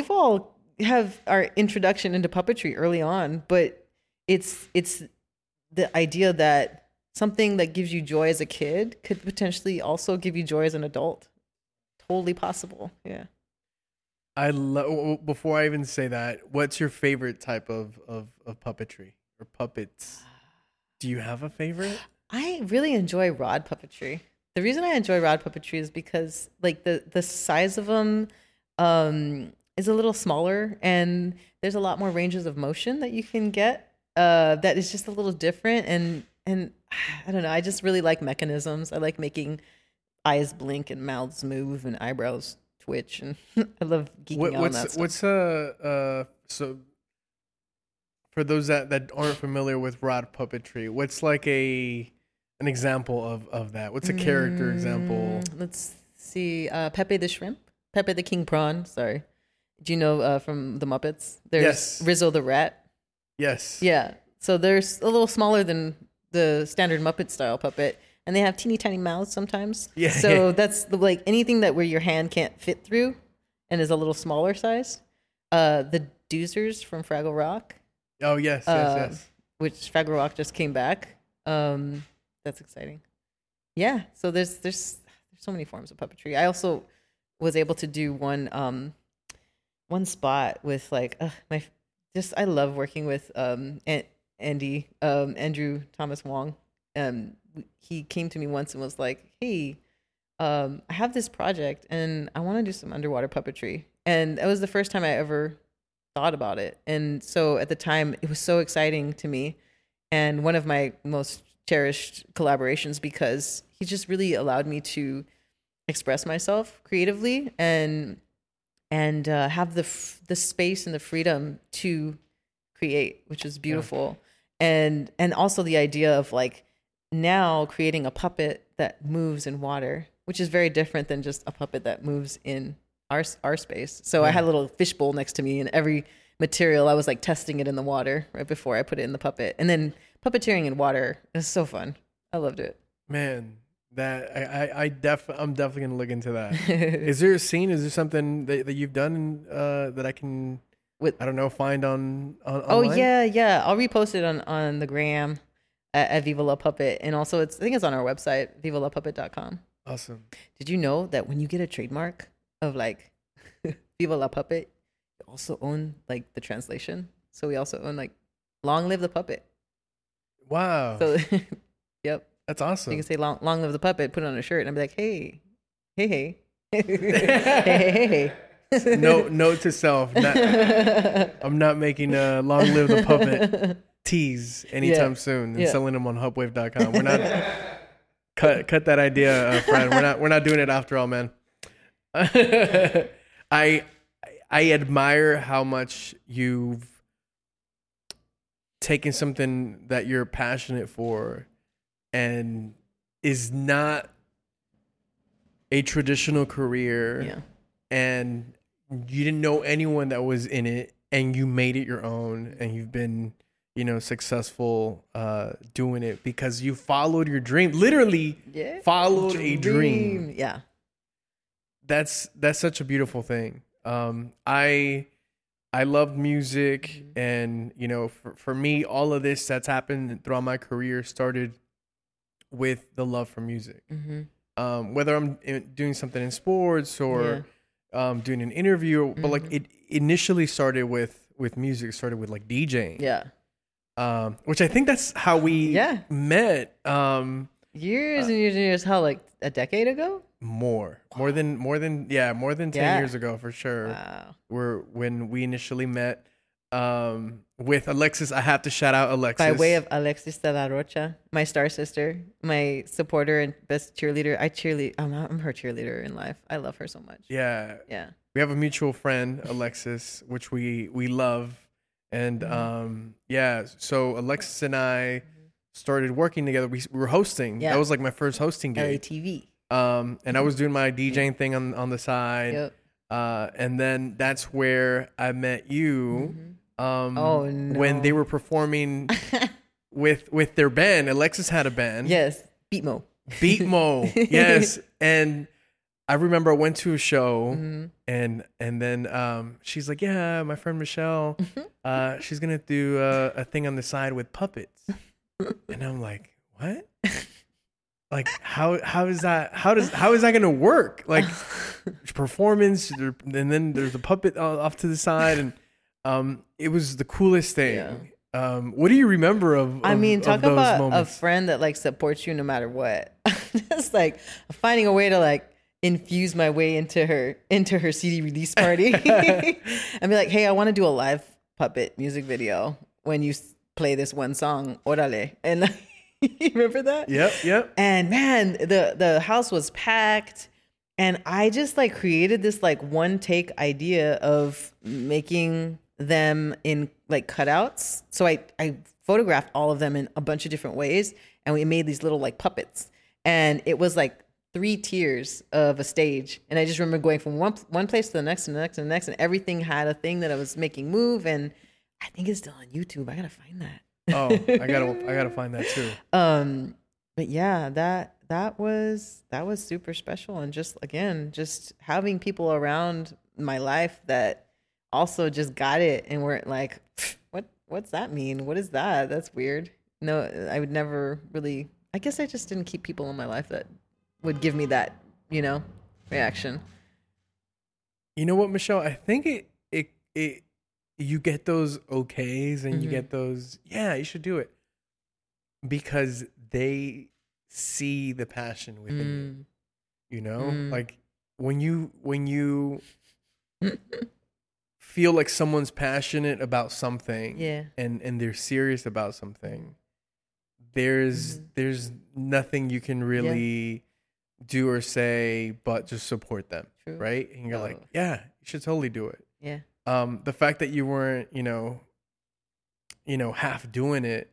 have our introduction into puppetry early on, but it's the idea that something that gives you joy as a kid could potentially also give you joy as an adult. Totally possible. Yeah. I love, before I even say that, what's your favorite type of puppetry or puppets? Do you have a favorite? I really enjoy rod puppetry. The reason I enjoy rod puppetry is because like the size of them, is a little smaller and there's a lot more ranges of motion that you can get. That is just a little different, and I don't know. I just really like mechanisms. I like making eyes blink and mouths move and eyebrows twitch, and I love geeking out on that stuff. So for those that aren't familiar with rod puppetry, what's like an example of that? What's a character example? Let's see, Pepe the Shrimp, Pepe the King Prawn. Sorry, do you know from the Muppets? There's Rizzo the Rat. Yes. Yeah. So they're a little smaller than the standard Muppet style puppet, and they have teeny tiny mouths sometimes. Yeah. So that's like anything that where your hand can't fit through, and is a little smaller size. The Doozers from Fraggle Rock. Oh yes. Which Fraggle Rock just came back. That's exciting. Yeah. So there's so many forms of puppetry. I also was able to do one spot with like my. Just, I love working with Andy, Andrew Thomas Wong. He came to me once and was like, hey, I have this project and I want to do some underwater puppetry. And that was the first time I ever thought about it. And so at the time, it was so exciting to me and one of my most cherished collaborations because he just really allowed me to express myself creatively and have the space and the freedom to create, which is beautiful. Yeah. And also the idea of like now creating a puppet that moves in water, which is very different than just a puppet that moves in our space. So I had a little fishbowl next to me and every material, I was like testing it in the water right before I put it in the puppet. And then puppeteering in water is so fun. I loved it. Man, That I'm definitely gonna look into that. Is there a scene? Is there something that you've done that I can? I don't know. Find on online? Oh yeah. I'll repost it on the gram at Viva La Puppet, and also I think it's on our website, vivalapuppet.com. Awesome. Did you know that when you get a trademark of like Viva La Puppet, you also own like the translation? So we also own like Long Live the Puppet. Wow. So yep. That's awesome. You can say long live the puppet, put it on a shirt, and I'd be like, hey. hey. Note to self. I'm not making a Long Live the Puppet tees anytime soon and selling them on hubwave.com. We're not cut that idea, Fred. We're not doing it after all, man. I admire how much you've taken something that you're passionate for and is not a traditional career. Yeah. And you didn't know anyone that was in it, and you made it your own, and you've been, successful doing it because you followed your dream. Literally followed a dream. Yeah. That's such a beautiful thing. I love music, mm-hmm. and for me, all of this that's happened throughout my career started with the love for music. Mm-hmm. Whether I'm doing something in sports or doing an interview, but like it initially started with music, started with like DJing. Yeah. Which I think that's how we met. Years and years and years. How, like a decade ago? More. Wow. More than 10 years ago for sure. Wow. When we initially met with Alexis. I have to shout out Alexis. By way of Alexis de la Rocha, my star sister, my supporter and best cheerleader. I'm her cheerleader in life. I love her so much. Yeah. Yeah. We have a mutual friend, Alexis, which we love. And so Alexis and I started working together. We were hosting. Yeah. That was like my first hosting gig. LATV. And I was doing my DJing thing on the side. Yep. And then that's where I met you. Mm-hmm. When they were performing with their band. Alexis had a band. Yes. Beatmo. Yes. And I remember I went to a show and then she's like, yeah, my friend Michelle, she's going to do a thing on the side with puppets. And I'm like, what? Like, how is that going to work? Like performance, and then there's a puppet off to the side, and it was the coolest thing. Yeah. What do you remember of those moments? I mean, talk about moments? A friend that like supports you no matter what. Just like finding a way to like infuse my way into her CD release party. And be like, hey, I want to do a live puppet music video when you play this one song, Orale. And like, you remember that? Yep. And man, the house was packed. And I just like created this like one take idea of making them in like cutouts. So I photographed all of them in a bunch of different ways, and we made these little like puppets. And it was like 3 tiers of a stage. And I just remember going from one place to the next and the next and the next, and everything had a thing that I was making move. And I think it's still on YouTube. I gotta find that. Oh, I gotta find that too. But yeah, that was super special, and just again, just having people around my life that also just got it and weren't like, what's that mean? What is that? That's weird. No, I would never really. I guess I just didn't keep people in my life that would give me that, reaction. You know what, Michelle? I think it you get those okays and you get those, yeah, you should do it, because they see the passion within you, Like when you feel like someone's passionate about something and they're serious about something, there's nothing you can really do or say but just support them. True. Right? And you're like, yeah, you should totally do it. Yeah. The fact that you weren't, half doing it,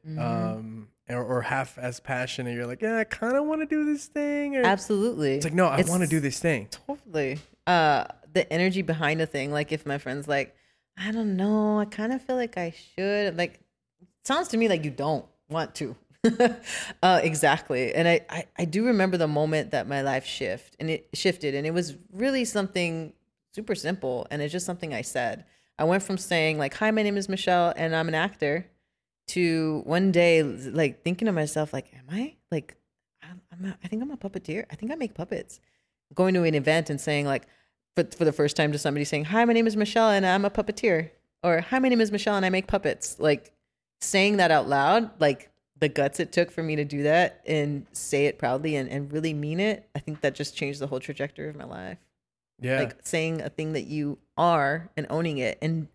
or half as passionate. You're like, yeah, I kind of want to do this thing. Or, absolutely. It's like, no, I want to do this thing. Totally. The energy behind a thing. Like if my friend's like, I don't know, I kind of feel like I should. Like, it sounds to me like you don't want to. Exactly. And I do remember the moment that my life shifted, and it was really something super simple. And it's just something I said. I went from saying like, hi, my name is Michelle and I'm an actor, to one day like thinking to myself, like, am I like, I think I'm a puppeteer. I think I make puppets. Going to an event and saying like, for the first time to somebody, saying, hi, my name is Michelle and I'm a puppeteer, or hi, my name is Michelle and I make puppets. Like saying that out loud, like the guts it took for me to do that and say it proudly and really mean it. I think that just changed the whole trajectory of my life. Yeah. Like saying a thing that you are and owning it, and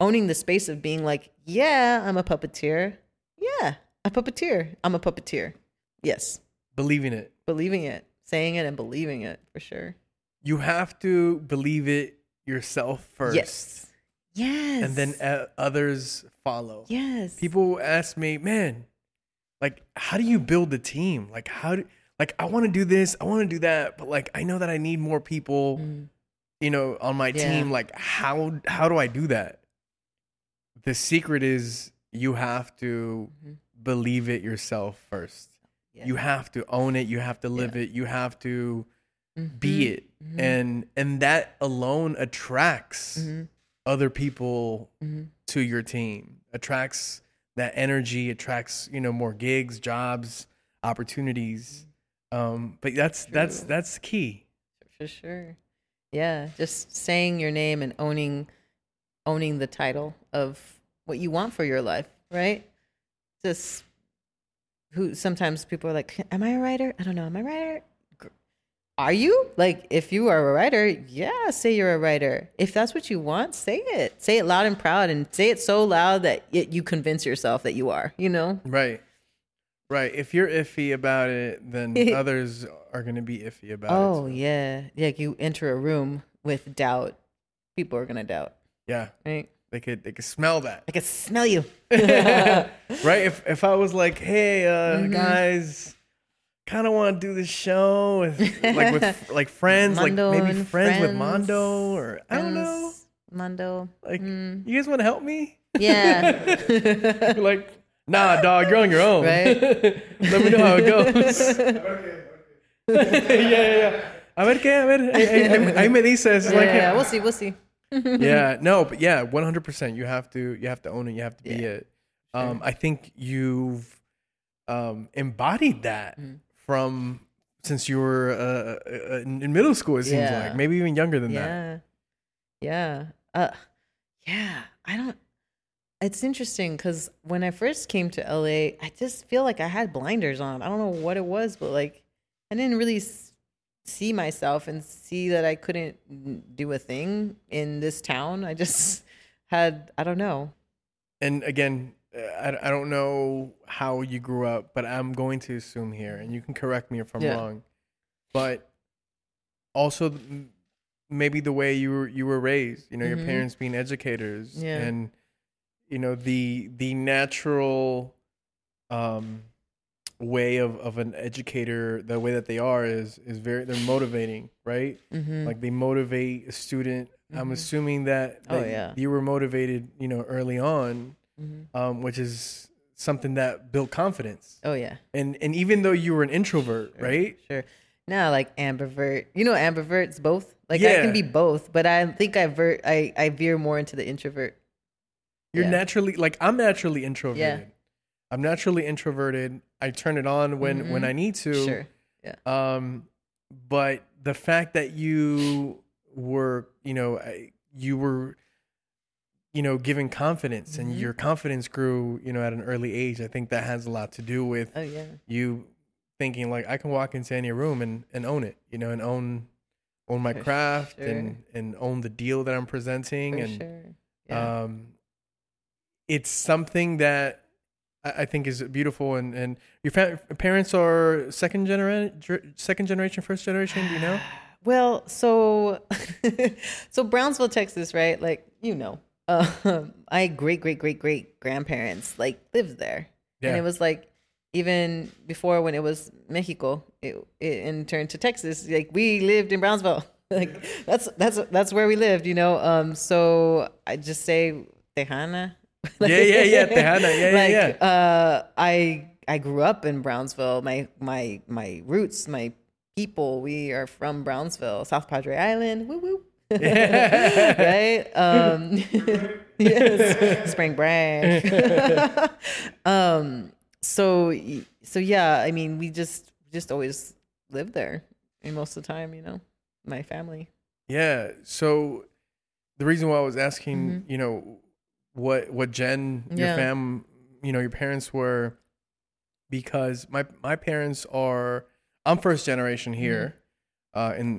owning the space of being like, yeah, I'm a puppeteer. Yeah, a puppeteer. I'm a puppeteer. Yes. Believing it. Believing it. Saying it and believing it, for sure. You have to believe it yourself first. Yes. Yes. And then others follow. Yes. People ask me, man, like, how do you build a team? Like, I want to do this. I want to do that. But like, I know that I need more people, you know, on my team. Like, how do I do that? The secret is you have to believe it yourself first. Yeah. You have to own it. You have to live it. You have to be it. Mm-hmm. And that alone attracts other people to your team, attracts that energy, attracts, you know, more gigs, jobs, opportunities. But that's key. For sure. Yeah. Just saying your name and owning the title of what you want for your life. Right. Just who sometimes people are like, am I a writer? I don't know. Am I a writer? Are you? Like, if you are a writer, yeah, say you're a writer. If that's what you want, say it. Say it loud and proud, and say it so loud that you convince yourself that you are, you know? Right. Right. If you're iffy about it, then others are going to be iffy about it. Oh, yeah. Like, you enter a room with doubt. People are going to doubt. Yeah. Right? They could smell that. I could smell you. Right? If I was like, hey, guys, kind of want to do this show with friends, Mondo, like maybe friends with Mondo, or I don't know. Mondo. Like, you guys want to help me? Yeah. Like, nah, dog, you're on your own. Right? Let me know how it goes. Yeah. A ver qué. Ahí me dices. Yeah, we'll see. Yeah, no, but yeah, 100%. You have to own it. You have to be it. I think you've embodied that from since you were in middle school. It seems like maybe even younger than that. Yeah. I don't. It's interesting because when I first came to LA, I just feel like I had blinders on. I don't know what it was, but like I didn't really see myself and see that I couldn't do a thing in this town. I just had, I don't know. And again, I don't know how you grew up, but I'm going to assume here, and you can correct me if I'm wrong, but also maybe the way you were raised, you know, your parents being educators and, you know, the natural way of an educator, the way that they are is very, they're motivating, right? Like they motivate a student. I'm assuming that you were motivated, you know, early on. Which is something that built confidence. Oh yeah. And even though you were an introvert, right? Sure. No, like ambivert. You know, ambiverts both. Like I can be both, but I think I veer more into the introvert. You're naturally like I'm naturally introverted. Yeah. I'm naturally introverted. I turn it on when I need to. Sure. Yeah. But the fact that you were, you know, you know, giving confidence and your confidence grew, you know, at an early age. I think that has a lot to do with you thinking like I can walk into any room and own it, you know, and own my craft and own the deal that I'm presenting. It's something that I think is beautiful. And your parents are second generation, first generation, do you know? Well, so Brownsville, Texas, right? Like, you know. My great grandparents like lived there, and it was like even before when it was Mexico, it and turned to Texas. Like we lived in Brownsville, like that's where we lived, you know. So I just say Tejana. Tejana. I I grew up in Brownsville. My roots, my people, we are from Brownsville, South Padre Island. Woo woo. Yeah. Right? Yes. Spring break. So yeah, I mean, we just always lived there. And most of the time, you know, my family. Yeah. So the reason why I was asking, mm-hmm. you know, what gen your yeah. fam, you know, your parents were, because my parents are, I'm first generation here, mm-hmm.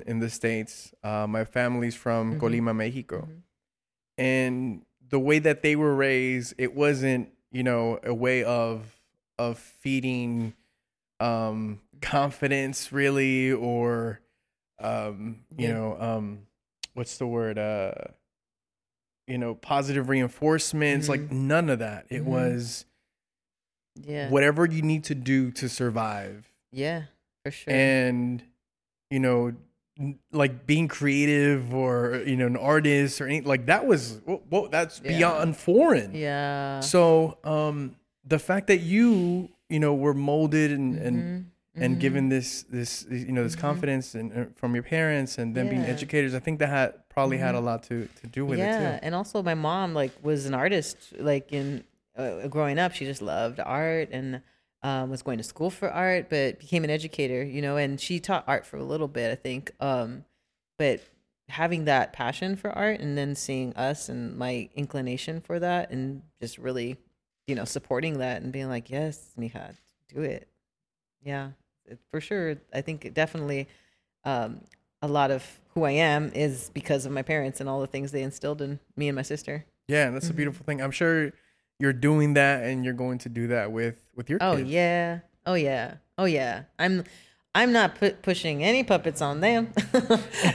In the States. My family's from mm-hmm. Colima, Mexico, mm-hmm. and the way that they were raised, it wasn't, you know, a way of feeding confidence really, or you yeah. know, what's the word, you know, positive reinforcements, mm-hmm. like none of that. It mm-hmm. was yeah. whatever you need to do to survive. Yeah, for sure. And, you know, like being creative or, you know, an artist or anything like that was, whoa, that's yeah. beyond foreign. Yeah. So the fact that you know, were molded and mm-hmm. given this, you know, this mm-hmm. confidence and from your parents, and then yeah. being educators, I think that had probably mm-hmm. had a lot to do with yeah. it too. Yeah, and also my mom like was an artist. Like in growing up, she just loved art and was going to school for art, but became an educator. You know, and she taught art for a little bit, I think. But having that passion for art, and then seeing us and my inclination for that, and just really, you know, supporting that and being like, yes, mija, do it. Yeah. For sure. I think definitely a lot of who I am is because of my parents and all the things they instilled in me and my sister. Yeah, and that's mm-hmm. a beautiful thing. I'm sure you're doing that, and you're going to do that with your kids. Yeah. Oh yeah. Oh yeah. I'm not pushing any puppets on them.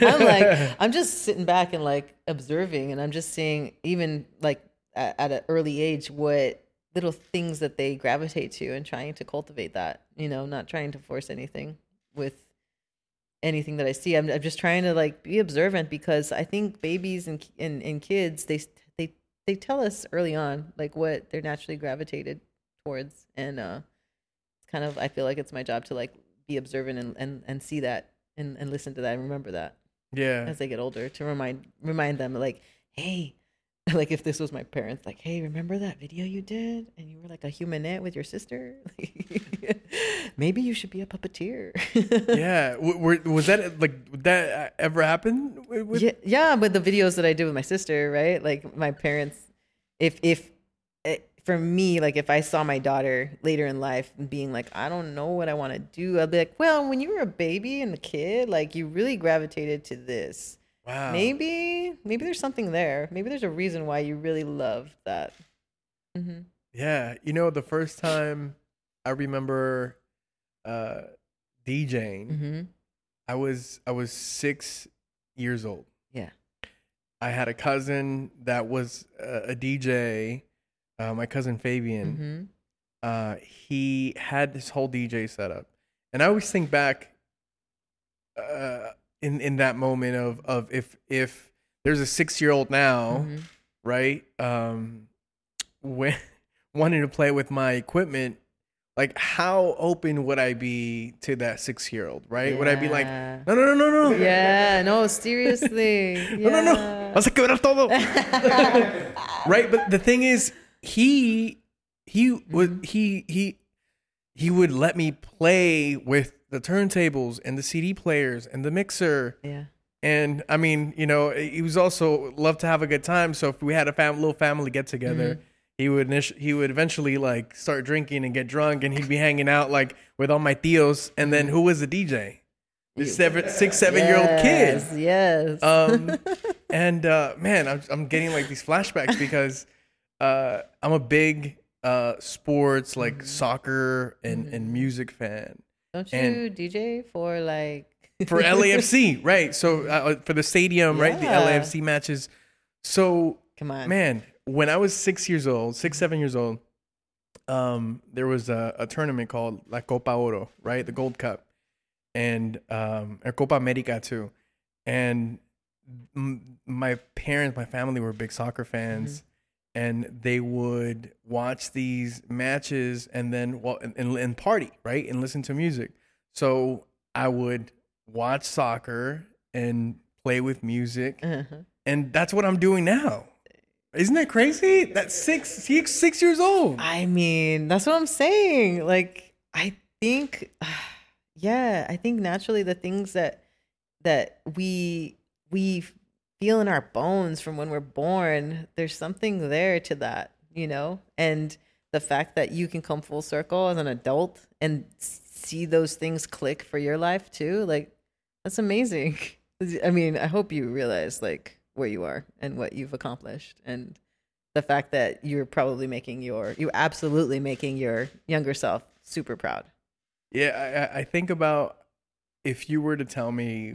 I'm just sitting back and like observing, and I'm just seeing, even like at an early age, what little things that they gravitate to, and trying to cultivate that, you know, not trying to force anything with anything that I see. I'm just trying to like be observant, because I think babies and kids, they tell us early on, like what they're naturally gravitated towards. And, it's kind of, I feel like it's my job to like be observant and see that and listen to that and remember that. Yeah. As they get older, to remind them like, hey, like if this was my parents, like, hey, remember that video you did? And you were like a humanette with your sister? Maybe you should be a puppeteer. Yeah. Was that like, that ever happened? Yeah, with the videos that I did with my sister, right? Like my parents, if for me, like if I saw my daughter later in life being like, I don't know what I want to do, I'd be like, well, when you were a baby and a kid, like you really gravitated to this. Wow. Maybe there's something there. Maybe there's a reason why you really loved that. Mm-hmm. Yeah. You know, the first time I remember DJing, mm-hmm. I was 6 years old. Yeah. I had a cousin that was a DJ, my cousin Fabian. Mm-hmm. He had this whole DJ setup. And I always think back in that moment of if there's a 6-year-old now, mm-hmm. right? When wanting to play with my equipment, like how open would I be to that 6-year-old, right? Yeah. Would I be like, no. Yeah, no, seriously. Yeah. No. Vas a quebrar todo. Right? But the thing is, he mm-hmm. would he would let me play with the turntables and the CD players and the mixer. Yeah. And I mean, you know, he was also loved to have a good time. So if we had a little family get together, mm-hmm. he would eventually like start drinking and get drunk, and he'd be hanging out like with all my tios. And then who was the DJ? This 6-7 year old kid. Yes. And man, I'm getting like these flashbacks because I'm a big sports, like mm-hmm. soccer and music fan. Don't you DJ for like... for LAFC, right. So for the stadium, yeah. right? The LAFC matches. So, come on, man, when I was 7 years old, there was a tournament called La Copa Oro, right? The Gold Cup. And Copa America too. And my parents, my family were big soccer fans. Mm-hmm. and they would watch these matches and then and party, right, and listen to music. So I would watch soccer and play with music, and that's what I'm doing now. Isn't that crazy? That's six years old. I mean, that's what I'm saying. Like, I think, I think naturally the things that we feel in our bones from when we're born, there's something there to that, you know? And the fact that you can come full circle as an adult and see those things click for your life too, like, that's amazing. I mean, I hope you realize, like, where you are and what you've accomplished, and the fact that you're probably absolutely making your younger self super proud. Yeah, I think about, if you were to tell me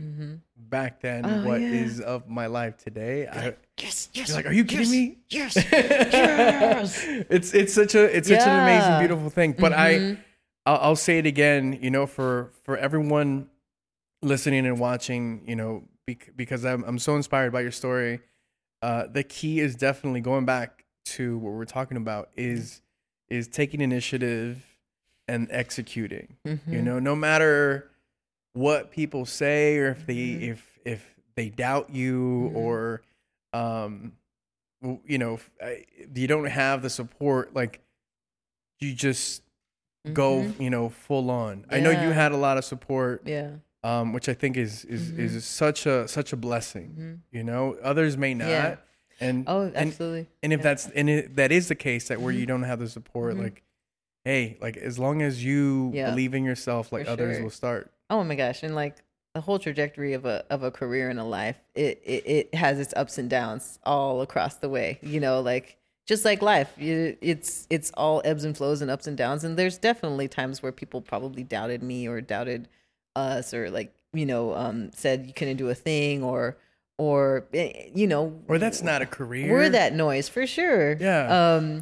back then is of my life today, yes, you're like, are you kidding me? Yes, yes. It's such an amazing, beautiful thing. But I'll say it again, you know, for everyone listening and watching, you know, because I'm so inspired by your story. The key is definitely going back to what we're talking about is taking initiative and executing. You know, no matter what people say, or if they if they doubt you, or you know, you don't have the support, like, you just go, you know, full on. I know you had a lot of support, which I think is such a blessing. You know, others may not, and absolutely. And if that's that is the case, that where you don't have the support, like, hey, like, as long as you believe in yourself, like, others will start. Oh my gosh. And like the whole trajectory of a career and a life, it has its ups and downs all across the way, you know, like, just like life, it's all ebbs and flows and ups and downs. And there's definitely times where people probably doubted me or doubted us, or, like, you know, said you couldn't do a thing, or, you know, or that's not a career, or that noise, for sure. Yeah.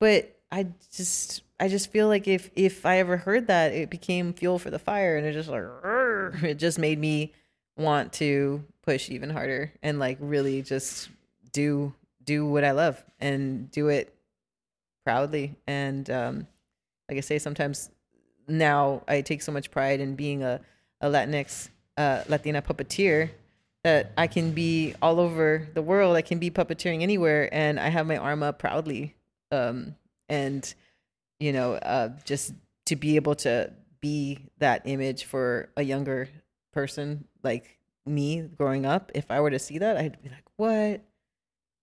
But I just feel like if I ever heard that, it became fuel for the fire, and it just made me want to push even harder and, like, really just do what I love and do it proudly. And like I say, sometimes now I take so much pride in being a Latina puppeteer that I can be all over the world. I can be puppeteering anywhere, and I have my arm up proudly. And you know, just to be able to be that image for a younger person like me growing up, if I were to see that, I'd be like, what?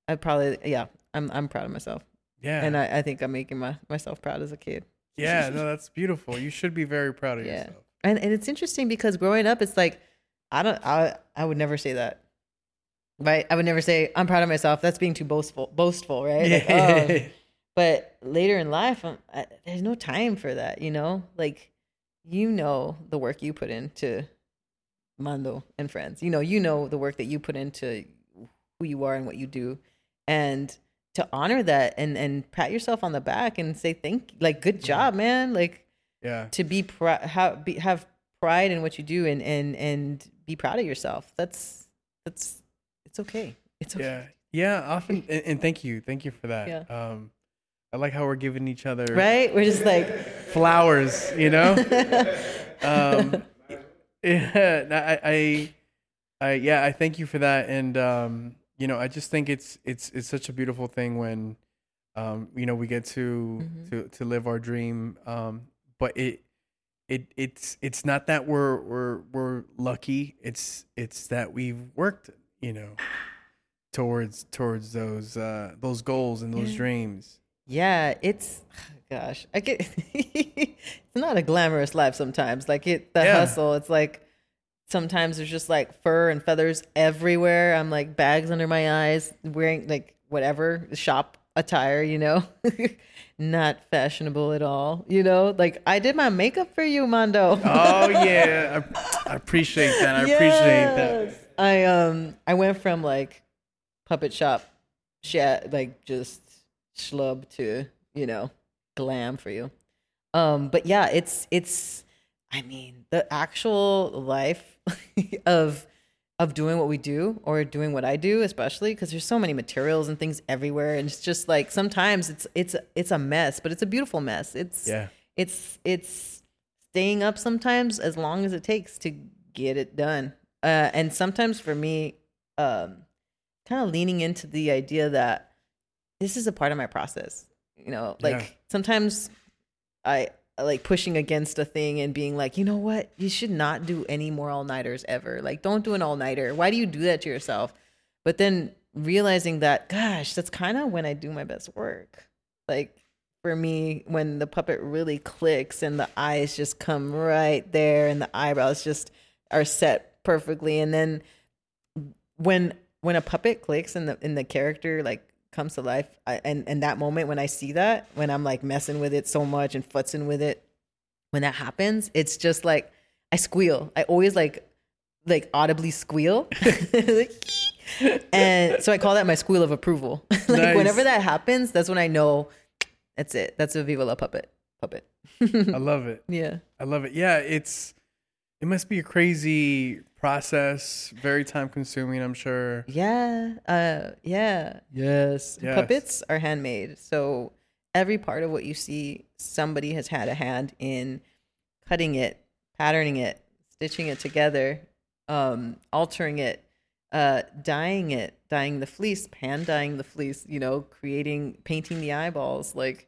I'd probably, I'm proud of myself. Yeah. And I think I'm making myself proud as a kid. Yeah, no, that's beautiful. You should be very proud of yourself. And it's interesting because growing up, it's like, I would never say that. Right? I would never say, I'm proud of myself. That's being too boastful, right? Yeah. Like, oh. But later in life, there's no time for that, you know? Like, you know the work you put into Mondo and Friends. You know the work that you put into who you are and what you do. And to honor that and pat yourself on the back and say, good job, man. Like, to be have pride in what you do and be proud of yourself. That's it's okay. It's okay. Yeah. Yeah. Often. And thank you for that. Yeah. I like how we're giving each other, right? We're just like flowers, you know. I thank you for that, and you know, I just think it's such a beautiful thing when, you know, we get to live our dream. But it's not that we're lucky. It's that we've worked, you know, towards those goals and those dreams. Yeah, it's not a glamorous life sometimes. Like hustle, it's like sometimes there's just like fur and feathers everywhere. I'm like bags under my eyes, wearing like whatever shop attire, you know, not fashionable at all. You know, like I did my makeup for you, Mondo. Oh yeah, I appreciate that. I appreciate that. I went from like puppet shop shit, like just schlub to, you know, glam for you. But yeah, it's I mean, the actual life of of doing what we do or doing what I do, especially because there's so many materials and things everywhere. And it's just like, sometimes it's a mess, but it's a beautiful mess. It's staying up sometimes as long as it takes to get it done. And sometimes for me, kind of leaning into the idea that this is a part of my process, you know, like sometimes I like pushing against a thing and being like, you know what, you should not do any more all-nighters ever. Like, don't do an all-nighter. Why do you do that to yourself? But then realizing that, gosh, that's kind of when I do my best work. Like, for me, when the puppet really clicks and the eyes just come right there and the eyebrows just are set perfectly. And then when a puppet clicks and the character like comes to life, and that moment when I see that, when I'm like messing with it so much and futzing with it, when that happens, it's just like I squeal. I always like audibly squeal. And so I call that my squeal of approval. Like, nice. Whenever that happens, that's when I know that's it. That's a Viva La Puppet. I love it. Yeah. I love it. Yeah, it must be a crazy process, very time consuming, I'm sure. Yeah. Yes. Puppets are handmade. So every part of what you see, somebody has had a hand in cutting it, patterning it, stitching it together, altering it, dyeing it, dyeing the fleece, hand dyeing the fleece, you know, painting the eyeballs, like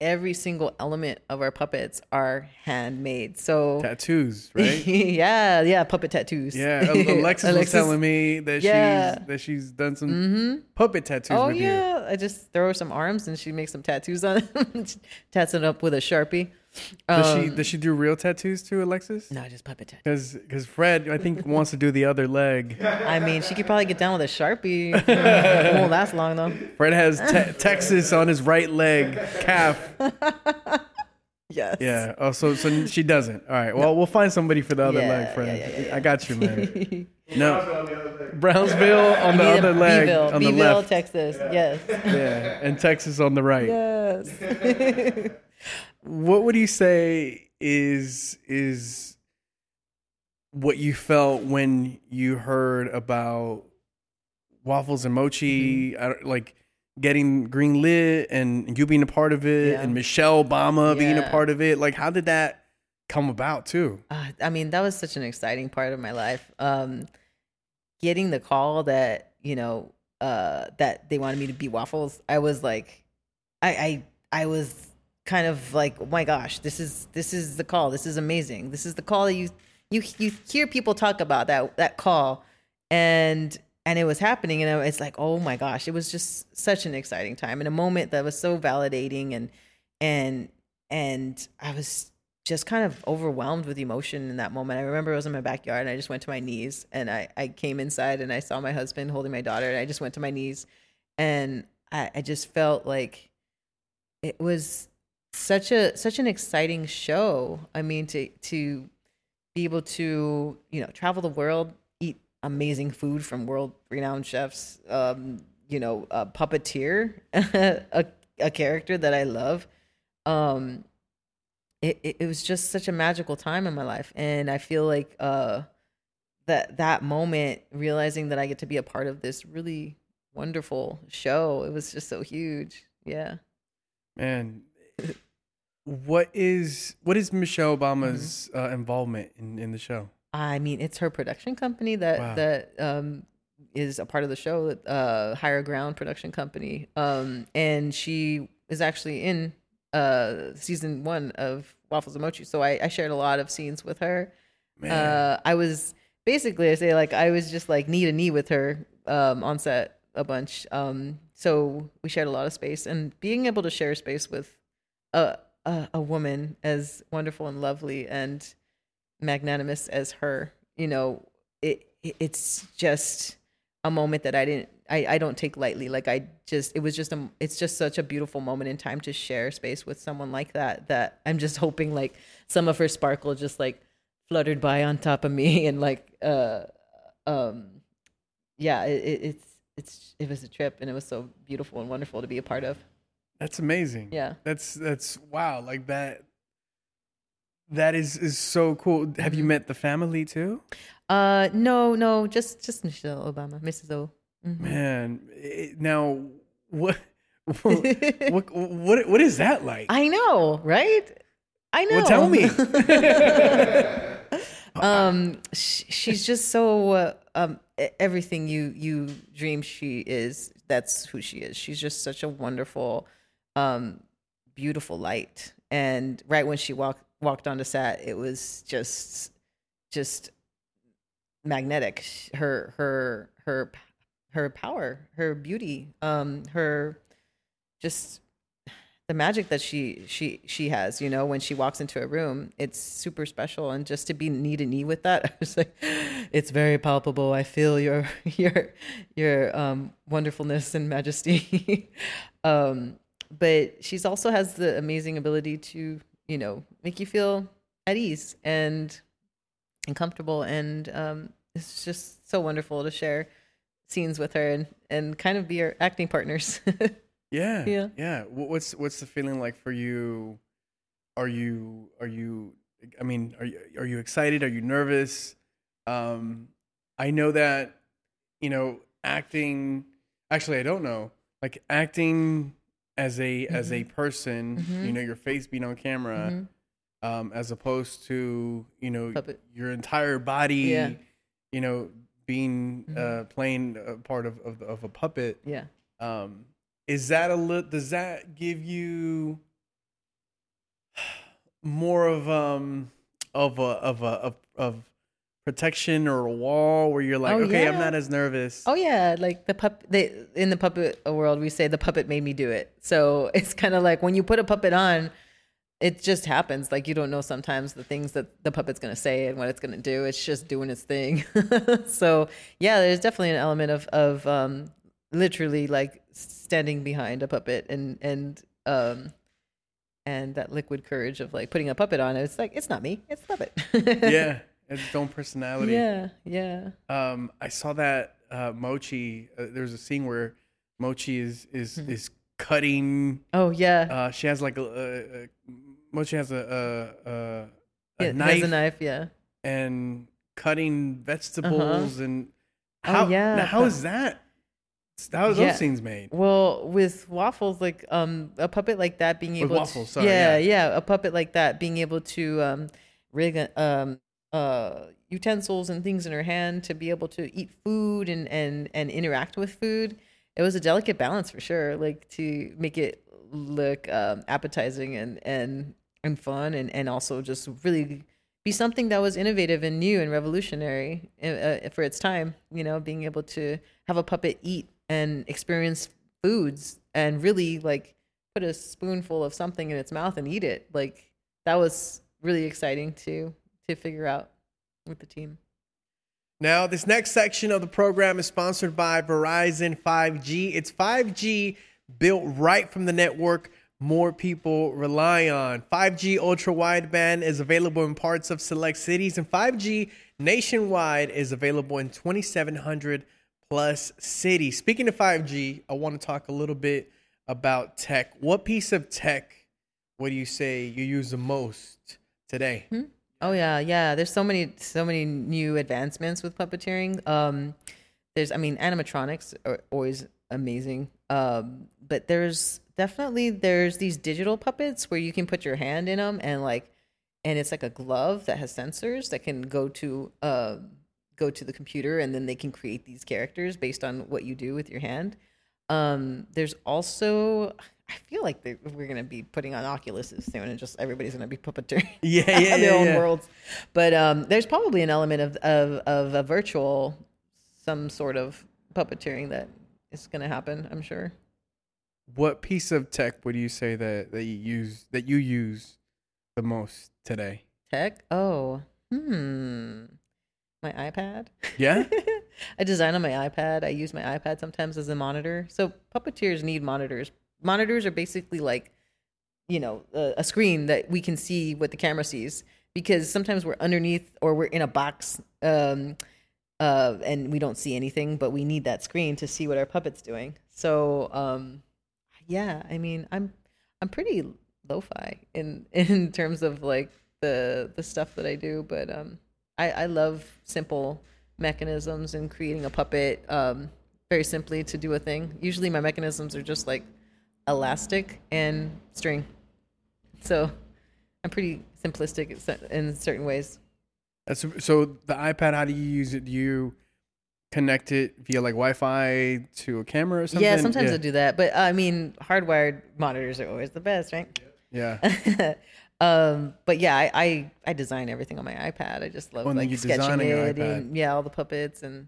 every single element of our puppets are handmade. So tattoos, right? yeah, puppet tattoos. Yeah, Alexis was telling me that she's done some puppet tattoos. Oh with you. I just throw her some arms and she makes some tattoos on them. Tats it up with a Sharpie. Does she do real tattoos too, Alexis? No, just puppet tattoos. Because Fred, I think, wants to do the other leg. I mean, she could probably get down with a Sharpie. It won't last long, though. Fred has Texas on his right leg, calf. Yes. Yeah. Oh, so she doesn't. All right. Well, we'll find somebody for the other leg, Fred. Yeah. I got you, man. No. Brownsville on the other leg. On the left. Texas. Yeah. Yes. Yeah. And Texas on the right. Yes. What would you say is what you felt when you heard about Waffles and Mochi, like getting green lit and you being a part of it and Michelle Obama being a part of it? Like, how did that come about too? I mean, that was such an exciting part of my life. Getting the call that, you know, that they wanted me to be Waffles. I was like, I was kind of like, oh my gosh, this is the call. This is amazing. This is the call that you hear people talk about, that call, and it was happening, and it's like, oh my gosh, it was just such an exciting time and a moment that was so validating, and I was just kind of overwhelmed with emotion in that moment. I remember it was in my backyard, and I just went to my knees, and I came inside, and I saw my husband holding my daughter, and I just went to my knees, and I just felt like it was such an exciting show. I mean, to be able to, you know, travel the world, eat amazing food from world renowned chefs, you know, a puppeteer, a character that I love. It was just such a magical time in my life. And I feel like that moment, realizing that I get to be a part of this really wonderful show, it was just so huge. Yeah. Man. What is Michelle Obama's involvement in the show? I mean, it's her production company that is a part of the show, Higher Ground production company. And she is actually in season 1 of Waffles and Mochi. So I shared a lot of scenes with her. Man. I was basically, I was just like knee to knee with her on set a bunch. So we shared a lot of space, and being able to share space with a woman as wonderful and lovely and magnanimous as her, you know, it's just a moment that I don't take lightly. Like, it's just such a beautiful moment in time to share space with someone like that I'm just hoping like some of her sparkle just like fluttered by on top of me, and like, it was a trip, and it was so beautiful and wonderful to be a part of. That's amazing. Yeah. That's wow. Like that. That is so cool. Have you met the family too? No, just Michelle Obama, Mrs. O. Mm-hmm. Man, now what is that like? I know, right? I know. Well, tell me. She's just so everything you dream she is. That's who she is. She's just such a wonderful, beautiful light. And right when she walked onto set, it was just magnetic. Her power, her beauty, her just the magic that she has. You know, when she walks into a room, it's super special. And just to be knee to knee with that, I was like, it's very palpable. I feel your wonderfulness and majesty. But she's also has the amazing ability to, you know, make you feel at ease and comfortable. And it's just so wonderful to share scenes with her and kind of be her acting partners. Yeah. What's the feeling like for you? Are you excited? Are you nervous? I know that, you know, acting, actually, I don't know, like acting as a person, mm-hmm. you know, your face being on camera, mm-hmm. As opposed to, you know, puppet. Your entire body, yeah. you know, being, mm-hmm. Playing a part of a puppet. Yeah. Is that does that give you more of protection or a wall where you're like, okay, yeah. I'm not as nervous. Oh yeah, like in the puppet world, we say the puppet made me do it. So it's kind of like when you put a puppet on, it just happens. Like you don't know sometimes the things that the puppet's gonna say and what it's gonna do. It's just doing its thing. So yeah, there's definitely an element of literally like standing behind a puppet and that liquid courage of like putting a puppet on. It's like it's not me, it's the puppet. Yeah. It's its own personality. Yeah. I saw that Mochi. There's a scene where Mochi is cutting. Oh yeah. She has like Mochi has a knife. Has a knife, yeah. And cutting vegetables and how? Oh, yeah. Now, how is that? How are those scenes made? Well, with Waffles, like a puppet like that being able. With Waffles, sorry. Yeah. A puppet like that being able to rig utensils and things in her hand to be able to eat food and interact with food. It was a delicate balance for sure, like to make it look appetizing and fun and also just really be something that was innovative and new and revolutionary for its time, you know, being able to have a puppet eat and experience foods and really like put a spoonful of something in its mouth and eat it. Like that was really exciting to figure out with the team. Now, this next section of the program is sponsored by Verizon 5G. It's 5G built right from the network more people rely on. 5G ultra wideband is available in parts of select cities, and 5G nationwide is available in 2,700 plus cities. Speaking of 5G, I want to talk a little bit about tech. What piece of tech would you say you use the most today? Mm-hmm. Oh yeah. There's so many new advancements with puppeteering. Animatronics are always amazing. But there's these digital puppets where you can put your hand in them and it's like a glove that has sensors that can go to the computer, and then they can create these characters based on what you do with your hand. There's also, I feel like we're going to be putting on Oculus soon and just everybody's going to be puppeteering their own worlds. But there's probably an element of a virtual, some sort of puppeteering that is going to happen, I'm sure. What piece of tech would you say that you use the most today? Tech? Oh, my iPad. Yeah? I design on my iPad. I use my iPad sometimes as a monitor. So puppeteers need monitors. Monitors are basically like, you know, a screen that we can see what the camera sees, because sometimes we're underneath or we're in a box and we don't see anything, but we need that screen to see what our puppet's doing. So, I'm pretty lo-fi in terms of like the stuff that I do, but I love simple mechanisms and creating a puppet very simply to do a thing. Usually my mechanisms are just like elastic and string. So I'm pretty simplistic in certain ways. So the iPad, how do you use it? Do you connect it via like Wi-Fi to a camera or something? Yeah, sometimes I do that. But I mean, hardwired monitors are always the best, right? Yeah. But yeah, I design everything on my iPad. I just love like sketching it and all the puppets. And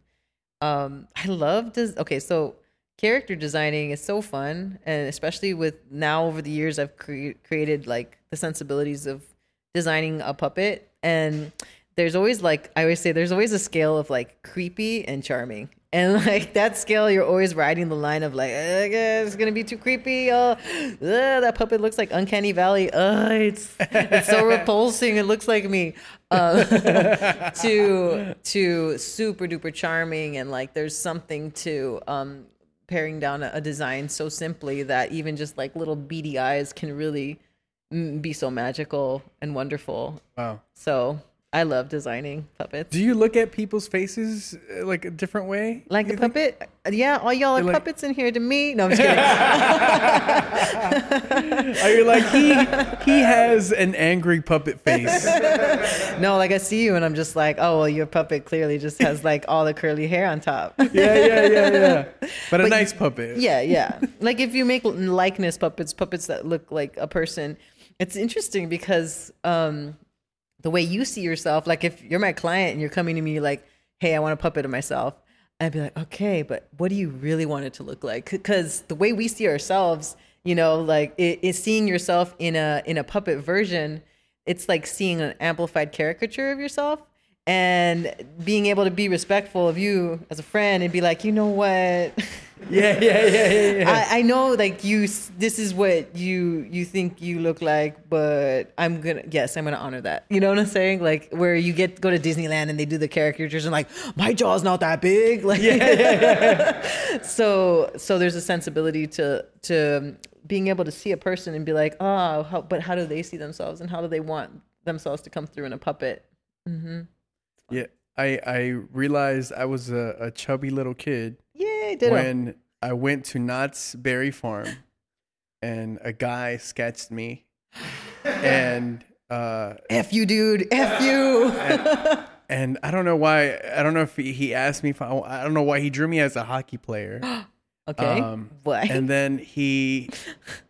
I love okay, so character designing is so fun. And especially with now over the years, I've created like the sensibilities of designing a puppet. And there's always like, I always say there's always a scale of like creepy and charming. And like that scale, you're always riding the line of like, it's going to be too creepy. That puppet looks like Uncanny Valley. It's so repulsing. It looks like me. To super duper charming. And like there's something to paring down a design so simply that even just like little beady eyes can really be so magical and wonderful. Wow. So I love designing puppets. Do you look at people's faces like a different way? Like a puppet? Yeah, all y'all are like puppets in here to me. No, I'm just kidding. Are you like, he has an angry puppet face? No, like I see you and I'm just like, oh, well, your puppet clearly just has like all the curly hair on top. Yeah. But a nice puppet. Yeah. Like if you make likeness puppets that look like a person, it's interesting because the way you see yourself, like if you're my client and you're coming to me like, hey, I want a puppet of myself, I'd be like, okay, but what do you really want it to look like? Because the way we see ourselves, you know, like it's seeing yourself in a puppet version. It's like seeing an amplified caricature of yourself, and being able to be respectful of you as a friend and be like, you know what? Yeah. I know, like, this is what you think you look like, but I'm gonna honor that. You know what I'm saying? Like where you go to Disneyland and they do the caricatures and like, my jaw's not that big. Like, yeah. So there's a sensibility to being able to see a person and be like, oh, but how do they see themselves and how do they want themselves to come through in a puppet? Mm-hmm. Yeah, I realized I was a chubby little kid. Yay, ditto. When I went to Knott's Berry Farm and a guy sketched me. And F you, dude. F you. And I don't know why. I don't know if he asked me. I don't know why he drew me as a hockey player. Okay. What? And then he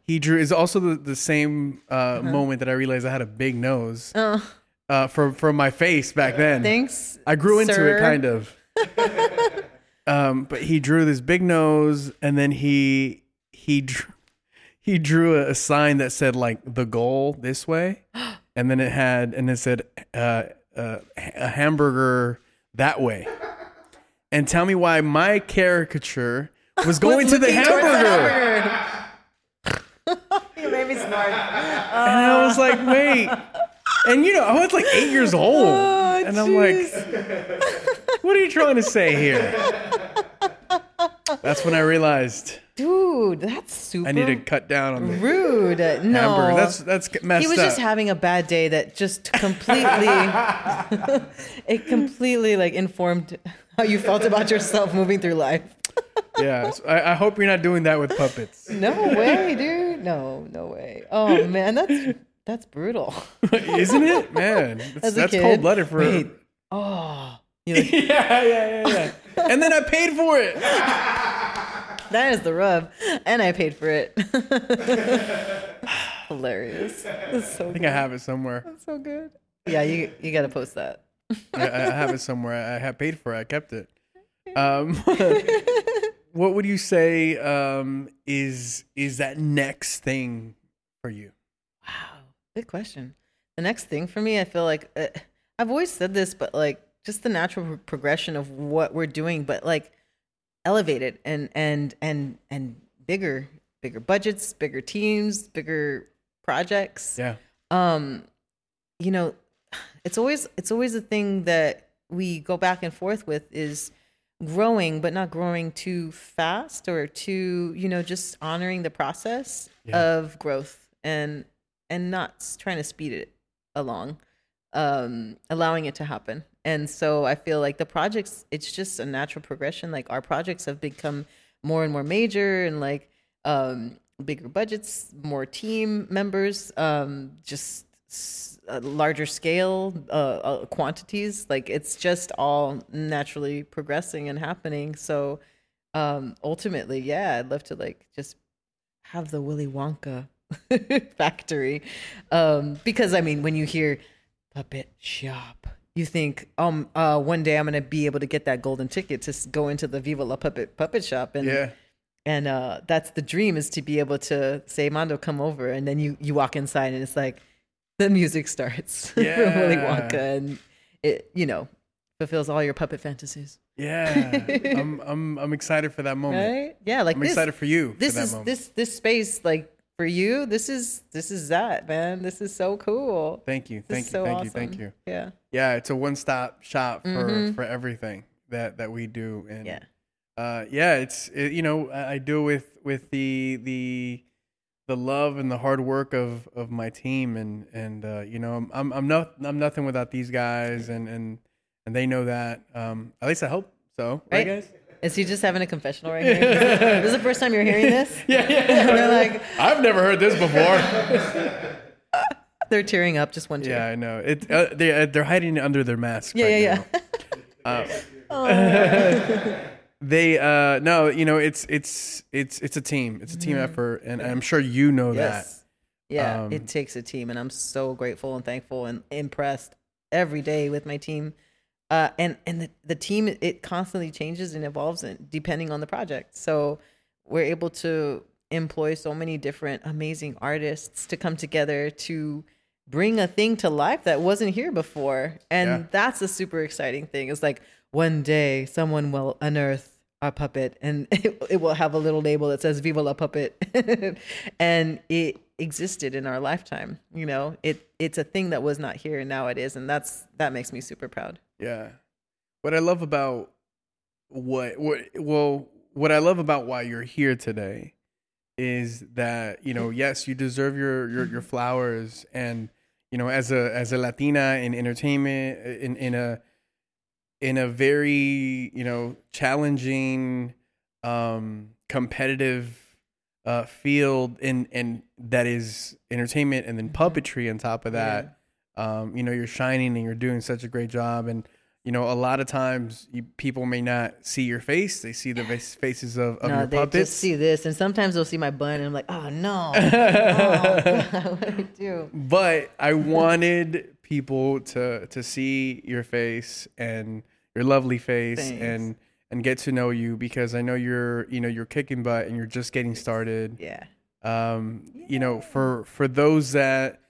drew. It's also the same moment that I realized I had a big nose. From my face back then. Thanks. I grew into it kind of. But he drew this big nose, and then he drew a sign that said like the goal this way, and then it said a hamburger that way. And tell me why my caricature was going to the hamburger. You made me snort. And I was like, wait. And, you know, I was like 8 years old. Oh, and I'm like, what are you trying to say here? That's when I realized. Dude, that's super. I need to cut down on the rude. Hamburger. No. That's messed up. He was just having a bad day that just completely, it completely like informed how you felt about yourself moving through life. Yeah. So I hope you're not doing that with puppets. No way, dude. No way. Oh, man. That's brutal. Isn't it? Man, that's cold-blooded for it. Oh. Like, yeah. And then I paid for it. That is the rub. And I paid for it. Hilarious. That's so good. I think I have it somewhere. That's so good. Yeah, you got to post that. I have it somewhere. I have paid for it. I kept it. What would you say is that next thing for you? Wow. Good question. The next thing for me, I feel like I've always said this, but like just the natural progression of what we're doing, but like elevated and bigger budgets, bigger teams, bigger projects. Yeah. You know, it's always a thing that we go back and forth with is growing, but not growing too fast or too, you know, just honoring the process of growth and not trying to speed it along. allowing it to happen. And so I feel like the projects, it's just a natural progression. Like our projects have become more and more major and like bigger budgets, more team members, just larger scale quantities. Like it's just all naturally progressing and happening. So ultimately, yeah, I'd love to like just have the Willy Wonka factory. Because I mean, when you hear puppet shop, you think, one day I'm going to be able to get that golden ticket to go into the Viva La Puppet shop. And yeah. And that's the dream, is to be able to say, Mondo, come over. And then you walk inside and it's like, the music starts from Willy Wonka. And it, you know, fulfills all your puppet fantasies. Yeah. I'm excited for that moment. Right? Yeah. Like I'm excited for you. This space, like, for you, this is that, man. This is so cool. Thank you. Yeah. Yeah. It's a one-stop shop for, for everything that we do. And it's you know, I do with the love and the hard work of my team and you know, I'm nothing without these guys and they know that. At least I hope so. Right, guys? Is he just having a confessional right here? This is the first time you're hearing this? Yeah. They're like, I've never heard this before. They're tearing up, just one tear. Yeah, I know. They're hiding under their mask right now. It's a team. It's a team effort, and I'm sure you know that. Yeah, it takes a team, and I'm so grateful and thankful and impressed every day with my team. And the team, it constantly changes and evolves and depending on the project. So we're able to employ so many different amazing artists to come together to bring a thing to life that wasn't here before. And that's a super exciting thing. It's like one day someone will unearth our puppet and it will have a little label that says Viva La Puppet. And it existed in our lifetime. You know, it's a thing that was not here and now it is. And that makes me super proud. Yeah. What I love about why you're here today is that, you know, yes, you deserve your flowers, and, you know, as a Latina in entertainment, in a very, you know, challenging, competitive field and that is entertainment, and then puppetry on top of that. Yeah. You know, you're shining and you're doing such a great job. And, you know, a lot of times people may not see your face. They see the faces of your puppets. They just see this. And sometimes they'll see my bun and I'm like, oh, no. God, what do I do? But I wanted people to see your face and your lovely face. Thanks. and get to know you, because I know you're kicking butt and you're just getting started. Yeah. You know, for those that...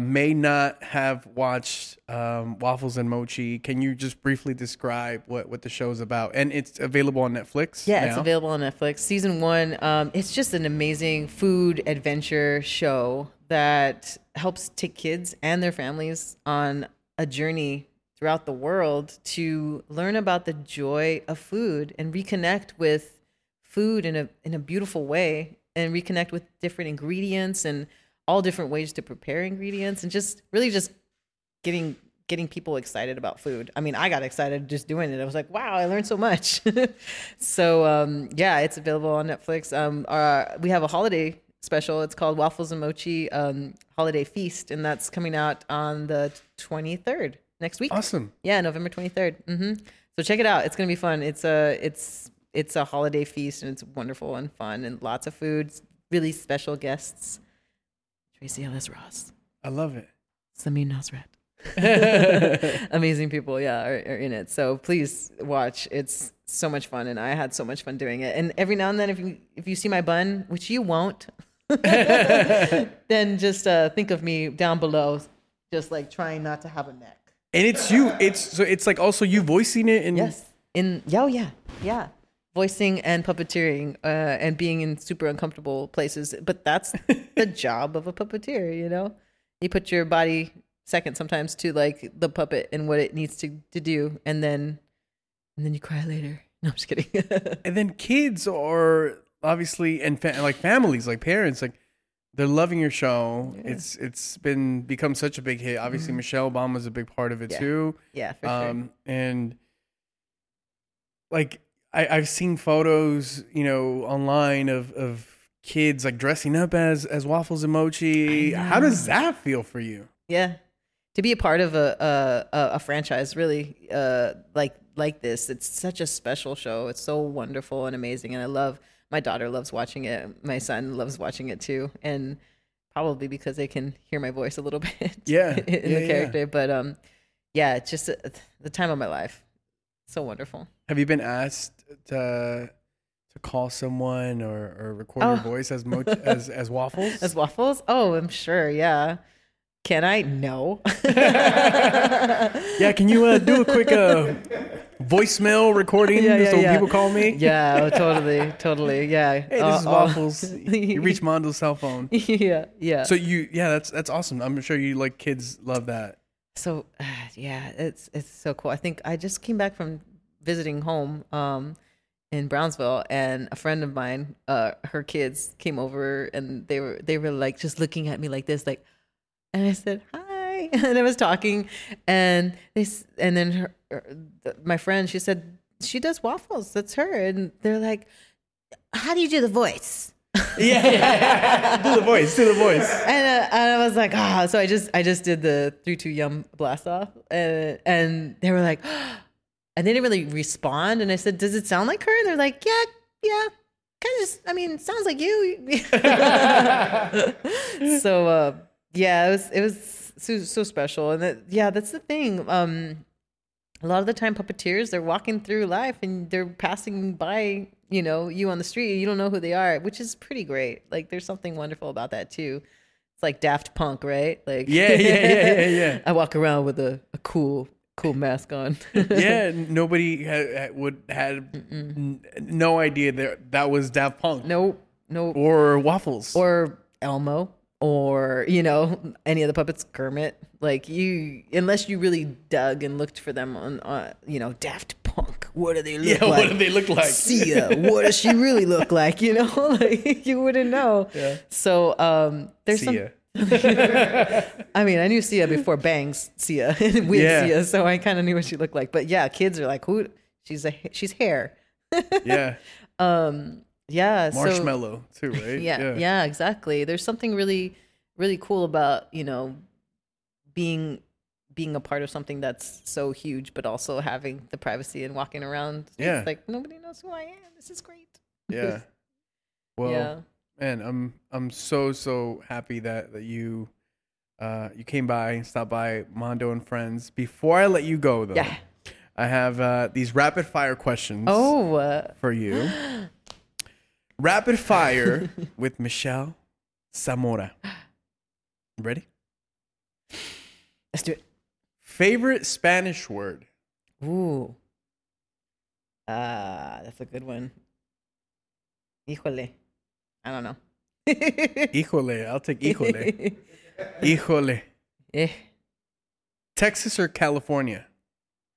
may not have watched Waffles and Mochi, can you just briefly describe what the show's about? And it's available on Netflix? Yeah, it's available on Netflix. Season 1, it's just an amazing food adventure show that helps take kids and their families on a journey throughout the world to learn about the joy of food and reconnect with food in a beautiful way, and reconnect with different ingredients and all different ways to prepare ingredients, and just really just getting people excited about food. I mean, I got excited just doing it. I was like, wow, I learned so much. So, it's available on Netflix. We have a holiday special. It's called Waffles and Mochi Holiday Feast. And that's coming out on the 23rd next week. Awesome. Yeah. November 23rd. So check it out. It's going to be fun. It's a holiday feast, and it's wonderful and fun, and lots of food, really special guests. ACLS Ross. I love it. Samin Nosrat. Amazing people, are in it. So please watch. It's so much fun, and I had so much fun doing it. And every now and then, if you see my bun, which you won't, then just think of me down below, just like trying not to have a neck. And it's you. It's like also you voicing it. Voicing and puppeteering and being in super uncomfortable places. But that's the job of a puppeteer, you know? You put your body second sometimes to like the puppet and what it needs to do. And then you cry later. No, I'm just kidding. And then kids are obviously, and families, like parents, like They're loving your show. Yeah. It's been become such a big hit. Obviously, mm-hmm. Michelle Obama is a big part of it too. Yeah, for sure. And like I've seen photos, you know, online of kids like dressing up as Waffles and Mochi. How does that feel for you? Yeah, to be a part of a franchise really like this. It's such a special show. It's so wonderful and amazing, and I love. My daughter loves watching it. My son loves watching it too, and probably because they can hear my voice a little bit. Yeah, in the character. Yeah. But yeah, it's just the time of my life. So wonderful. Have you been asked to call someone or record your voice as as Waffles? As Waffles? Oh, I'm sure. Yeah. Can I? No. Yeah. Can you do a quick? Voicemail recording so people call me. Yeah, totally. Yeah. Hey, this is Waffles. You reach Mondo's cell phone. Yeah. So that's awesome. I'm sure you like kids love that. So yeah, it's so cool. I think I just came back from visiting home in Brownsville, and a friend of mine, her kids came over, and they were like just looking at me like this, like, and I said hi. And I was talking, and then my friend, she said she does waffles. That's her. And they're like, "How do you do the voice?" Yeah. Do the voice. And I was like, ah. Oh. So I just did the 3-2 yum blast off, and they were like, oh. And they didn't really respond. And I said, "Does it sound like her?" And they're like, yeah. Kind of. I mean, sounds like you. So yeah, it was. So special. And that's the thing. A lot of the time puppeteers, they're walking through life and they're passing by, you know, you on the street. You don't know who they are, which is pretty great. Like there's something wonderful about that too. It's like Daft Punk, right? Like yeah. I walk around with a cool mask on. Yeah, nobody had no idea that was Daft Punk. Nope. Or Waffles. Or Elmo. Or, you know, any of the puppets, Kermit, like you, unless you really dug and looked for them on, you know, Daft Punk. What do they look like? What do they look like? Sia, what does she really look like? You know, like you wouldn't know. Yeah. So there's Sia. I mean, I knew Sia before Bangs Sia with Sia. So I kind of knew what she looked like. But yeah, kids are like, who? She's hair. Yeah. Yeah, marshmallow too, right? Yeah, exactly. There's something really, really cool about, you know, being a part of something that's so huge, but also having the privacy and walking around. Yeah, it's like nobody knows who I am. This is great. Yeah. Well, man, I'm so happy that you you came by and stopped by Mondo and Friends. Before I let you go, though, I have these rapid fire questions. For you. Rapid fire with Michelle Zamora. Ready? Let's do it. Favorite Spanish word? Ooh. That's a good one. Híjole. I don't know. Híjole. I'll take híjole. Híjole. Eh. Texas or California?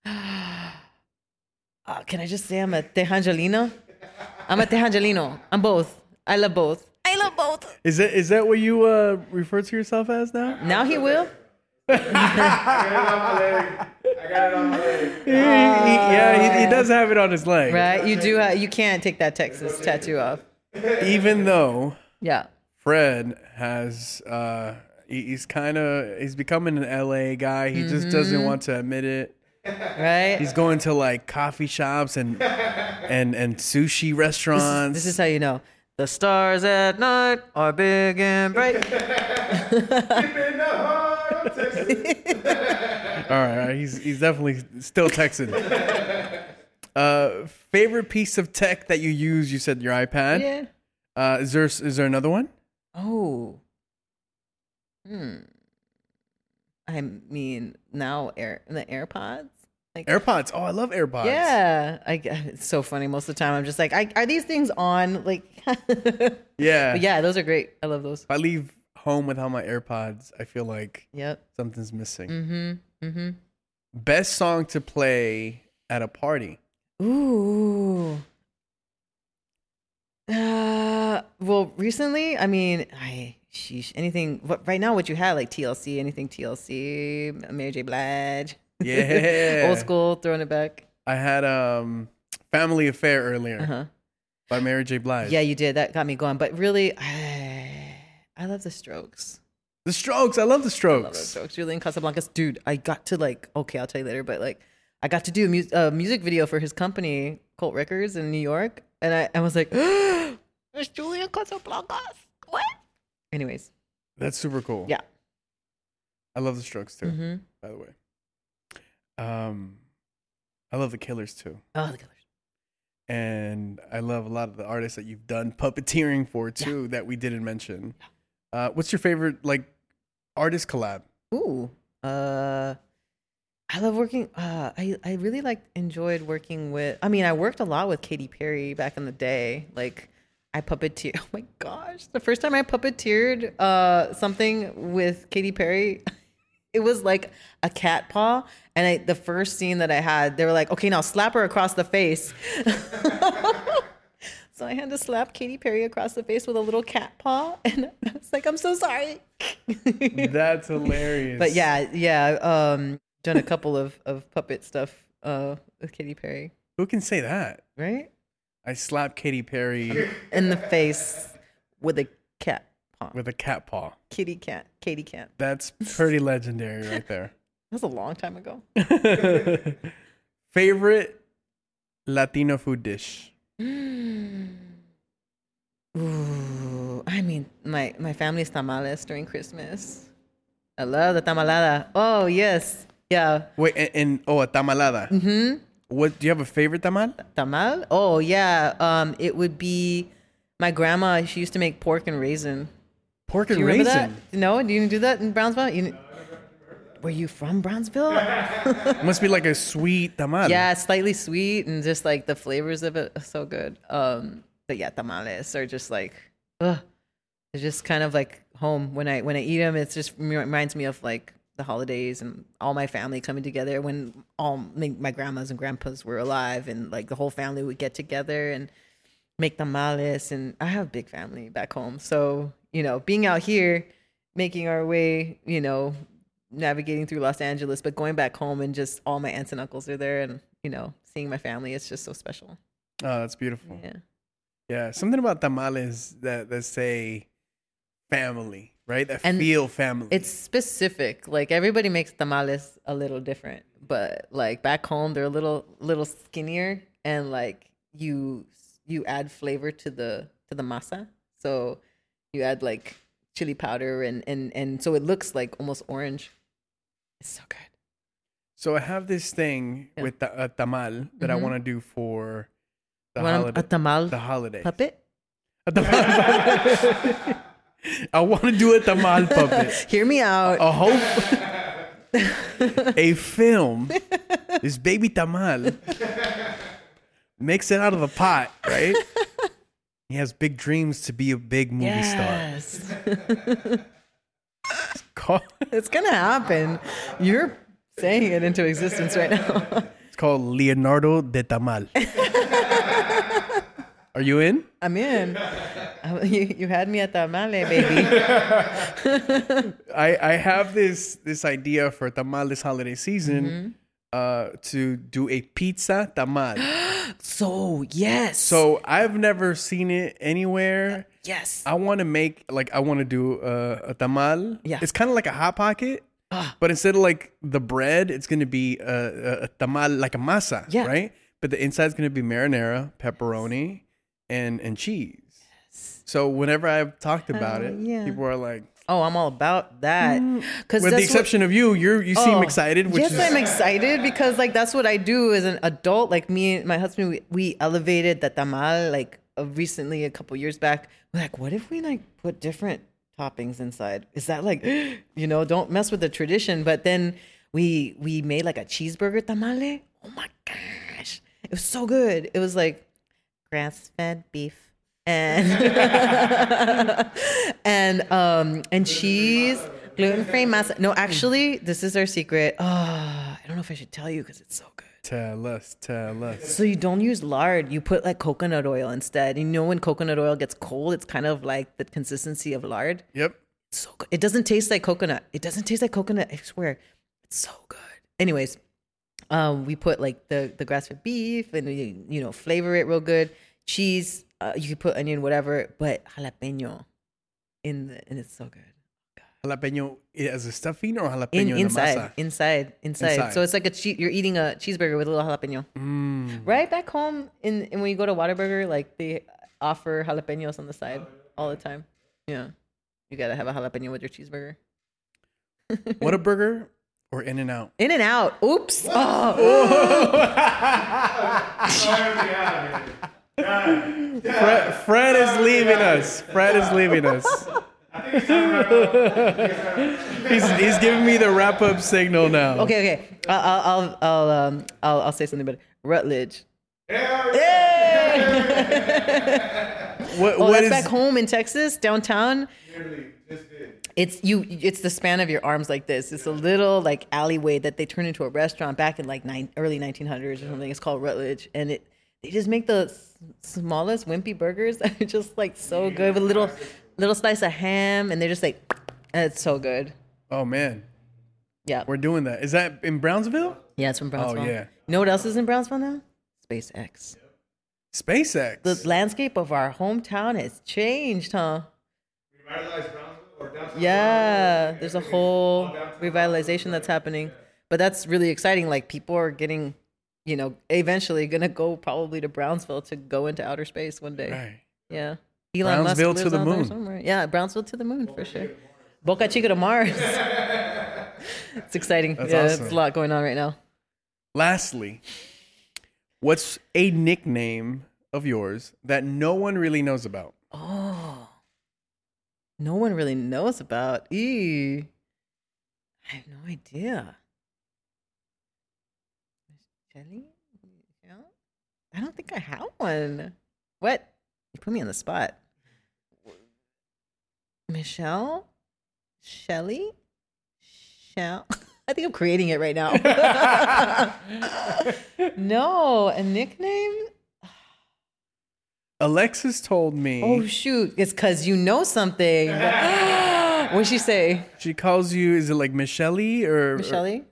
Can I just say I'm a Tejangelino? I'm a Tejangelino. I'm both. I love both. Is that what you refer to yourself as now? Now he will. I got it on my leg. He does have it on his leg. Right? You do. You can't take that Texas tattoo off. Even though. Yeah. Fred has. He's becoming an LA guy. He just doesn't want to admit it. Right, he's going to like coffee shops and sushi restaurants. This is how you know the stars at night are big and bright. Deep in the heart of Texas. All right, he's definitely still Texan. Favorite piece of tech that you use? You said your iPad. Yeah. Is there another one? Oh. I mean, now the AirPods. Like, AirPods. Oh, I love AirPods. Yeah. It's so funny. Most of the time, I'm just like, are these things on? Like, yeah. But yeah, those are great. I love those. If I leave home without my AirPods, I feel like something's missing. Mm-hmm. Best song to play at a party? Ooh. Well, recently, I mean, anything. What right now? What you had, like TLC? Anything TLC? Mary J. Blige. Yeah, old school, throwing it back. I had Family Affair earlier by Mary J. Blige. Yeah, you did. That got me going. But really, I love The Strokes. The Strokes. I love The Strokes. Julian Casablancas. Dude, I got to okay, I'll tell you later. But I got to do a music video for his company, Colt Records in New York. And I was like, there's Julian Casablancas. What? Anyways. That's super cool. Yeah. I love The Strokes too, by the way. I love The Killers too. Oh, The Killers. And I love a lot of the artists that you've done puppeteering for too that we didn't mention. What's your favorite artist collab? Ooh, I love working. I really enjoyed working with. I mean, I worked a lot with Katy Perry back in the day. I puppeteered. Oh my gosh, the first time I puppeteered something with Katy Perry. It was like a cat paw, and the first scene that I had, they were like, okay, now slap her across the face. So I had to slap Katy Perry across the face with a little cat paw, and I was like, I'm so sorry. That's hilarious. But yeah, done a couple of puppet stuff with Katy Perry. Who can say that? Right? I slapped Katy Perry. In the face with a cat. With a cat paw. Kitty cat. Katy cat. That's pretty legendary right there. That was a long time ago. Favorite Latino food dish? Ooh, I mean, my family's tamales during Christmas. I love the tamalada. Oh, yes. Yeah. Wait, and a tamalada. Mm-hmm. What, do you have a favorite tamal? Tamal? Oh, yeah. It would be my grandma. She used to make pork and raisin. Pork and raisin? That? No, you didn't do that in Brownsville? No, I never heard that. Were you from Brownsville? Must be like a sweet tamal. Yeah, slightly sweet, and just the flavors of it are so good. But yeah, tamales are just they're just kind of home. When I eat them, it just reminds me of the holidays and all my family coming together when all my grandmas and grandpas were alive, and the whole family would get together and make tamales. And I have a big family back home, so. Being out here, making our way, navigating through Los Angeles, but going back home and just all my aunts and uncles are there and, seeing my family, it's just so special. Oh, that's beautiful. Yeah. Yeah. Something about tamales that say family, right? That and feel family. It's specific. Everybody makes tamales a little different, but back home, they're a little skinnier, and you add flavor to the masa. So you add chili powder and so it looks almost orange. It's so good. So I have this thing with a tamal that I want to do for the holiday. A tamal? The holiday. Puppet? A tamal puppet. I want to do a tamal puppet. Hear me out. A film. This baby tamal makes it out of the pot, right? He has big dreams to be a big movie star. It's going to happen. You're saying it into existence right now. It's called Leonardo de Tamal. Are you in? I'm in. You had me at tamale, baby. I have this idea for tamal this holiday season. Mm-hmm. To do a pizza tamal. So, yes. So, I've never seen it anywhere. Yes. I want to make, I want to do a tamal. Yeah. It's kind of like a Hot Pocket, but instead of the bread, it's going to be a tamal, like a masa, right? But the inside is going to be marinara, pepperoni, and cheese. Yes. So, whenever I've talked about it, people are like, oh, I'm all about that. With the exception of you seem excited. Which yes, I'm excited because that's what I do as an adult. Me and my husband, we elevated the tamal recently a couple years back. We're like, what if we put different toppings inside? Is that don't mess with the tradition? But then we made a cheeseburger tamale. Oh my gosh, it was so good. It was grass-fed beef. And cheese, gluten-free masa. No, actually, this is our secret. I don't know if I should tell you because it's so good. Tell us. So you don't use lard. You put like coconut oil instead. You know when coconut oil gets cold, it's kind of like the consistency of lard. Yep. It's so good. It doesn't taste like coconut. I swear. It's so good. Anyways, we put like the grass-fed beef and we, you know, flavor it real good. Cheese. You could put onion, whatever, but jalapeno and it's so good. Jalapeno as a stuffing or jalapeno in the masa? Inside. So it's like you're eating a cheeseburger with a little jalapeno. Mm. Right back home, and when you go to Whataburger, like they offer jalapenos on the side all the time. Yeah. You got to have a jalapeno with your cheeseburger. Whataburger or In-N-Out? In-N-Out. Oops. Oh. Fred is leaving us. He's giving me the wrap up signal now. Okay. I'll say something about it. Rutledge. Yeah. What is back home in Texas downtown? It's the span of your arms like this. It's a little like alleyway that they turned into a restaurant back in like early 1900s or something. It's called Rutledge, and they just make the smallest wimpy burgers that are just like so good with little slice of ham, and they're just like, it's so good. Oh, man. Yeah. We're doing that. Is that in Brownsville? Yeah, it's from Brownsville. Oh, yeah. You know what else is in Brownsville now? SpaceX. SpaceX? The landscape of our hometown has changed, huh? Revitalized Brownsville or downtown? Yeah. There's a whole revitalization that's happening. But that's really exciting. Like, people are getting, you know, eventually going to go probably to Brownsville to go into outer space one day. Right. Yeah. Elon Brownsville Musk to the moon. Yeah, Brownsville to the moon for sure. Boca Chica to Mars. It's exciting. That's awesome. It's a lot going on right now. Lastly, what's a nickname of yours that no one really knows about? Oh, no one really knows about. I have no idea. Jelly? No? I don't think I have one. What? You put me on the spot. Michelle? Shelly? Shell? I think I'm creating it right now. No, a nickname? Alexis told me. Oh, shoot. It's because you know something. What'd she say? She calls you, is it like Michelle-y or Michelle-y?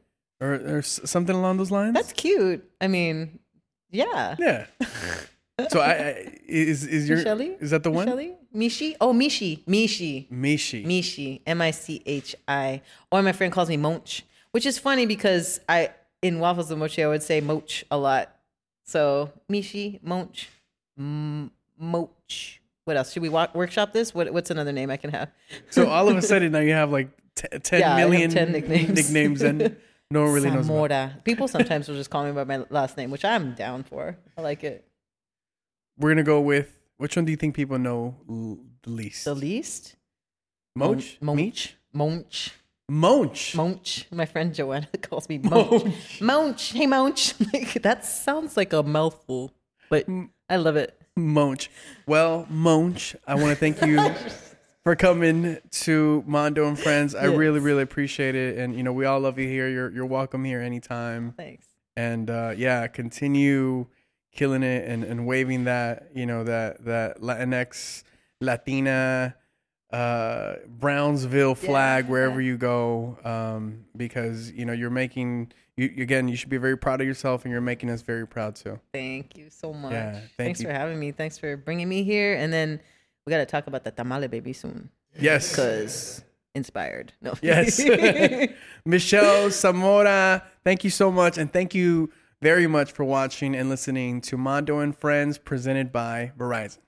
Or something along those lines? That's cute. I mean, yeah. Yeah. So is your Michelle-y? Is that the one? Michelle-y? Mishi? Oh, Mishi. M-I-C-H-I. Or my friend calls me Moch, which is funny because in Waffles and Mochi I would say Moch a lot. So Mishi, Moch, Moch. What else? Should we workshop this? What's another name I can have? So all of a sudden now you have like 10 million 10 nicknames and no one really knows. Zamora. People sometimes will just call me by my last name, which I'm down for. I like it. We're going to go with, which one do you think people know the least? The least? Moch? Moch. My friend Joanna calls me Moch. Moch. Hey, Moch. That sounds like a mouthful, but I love it. Moch. Well, Moch, I want to thank you for coming to Mondo and Friends. I really, really appreciate it. And, you know, we all love you here. You're welcome here anytime. Thanks. And, continue killing it and waving that, you know, that Latinx, Latina, Brownsville flag wherever you go, because, you know, you should be very proud of yourself, and you're making us very proud too. Thank you so much. Yeah, thanks for having me. Thanks for bringing me here. And then we got to talk about the tamale baby soon. Yes. Because inspired. No. Yes. Michelle Zamora, thank you so much. And thank you very much for watching and listening to Mondo and Friends presented by Verizon.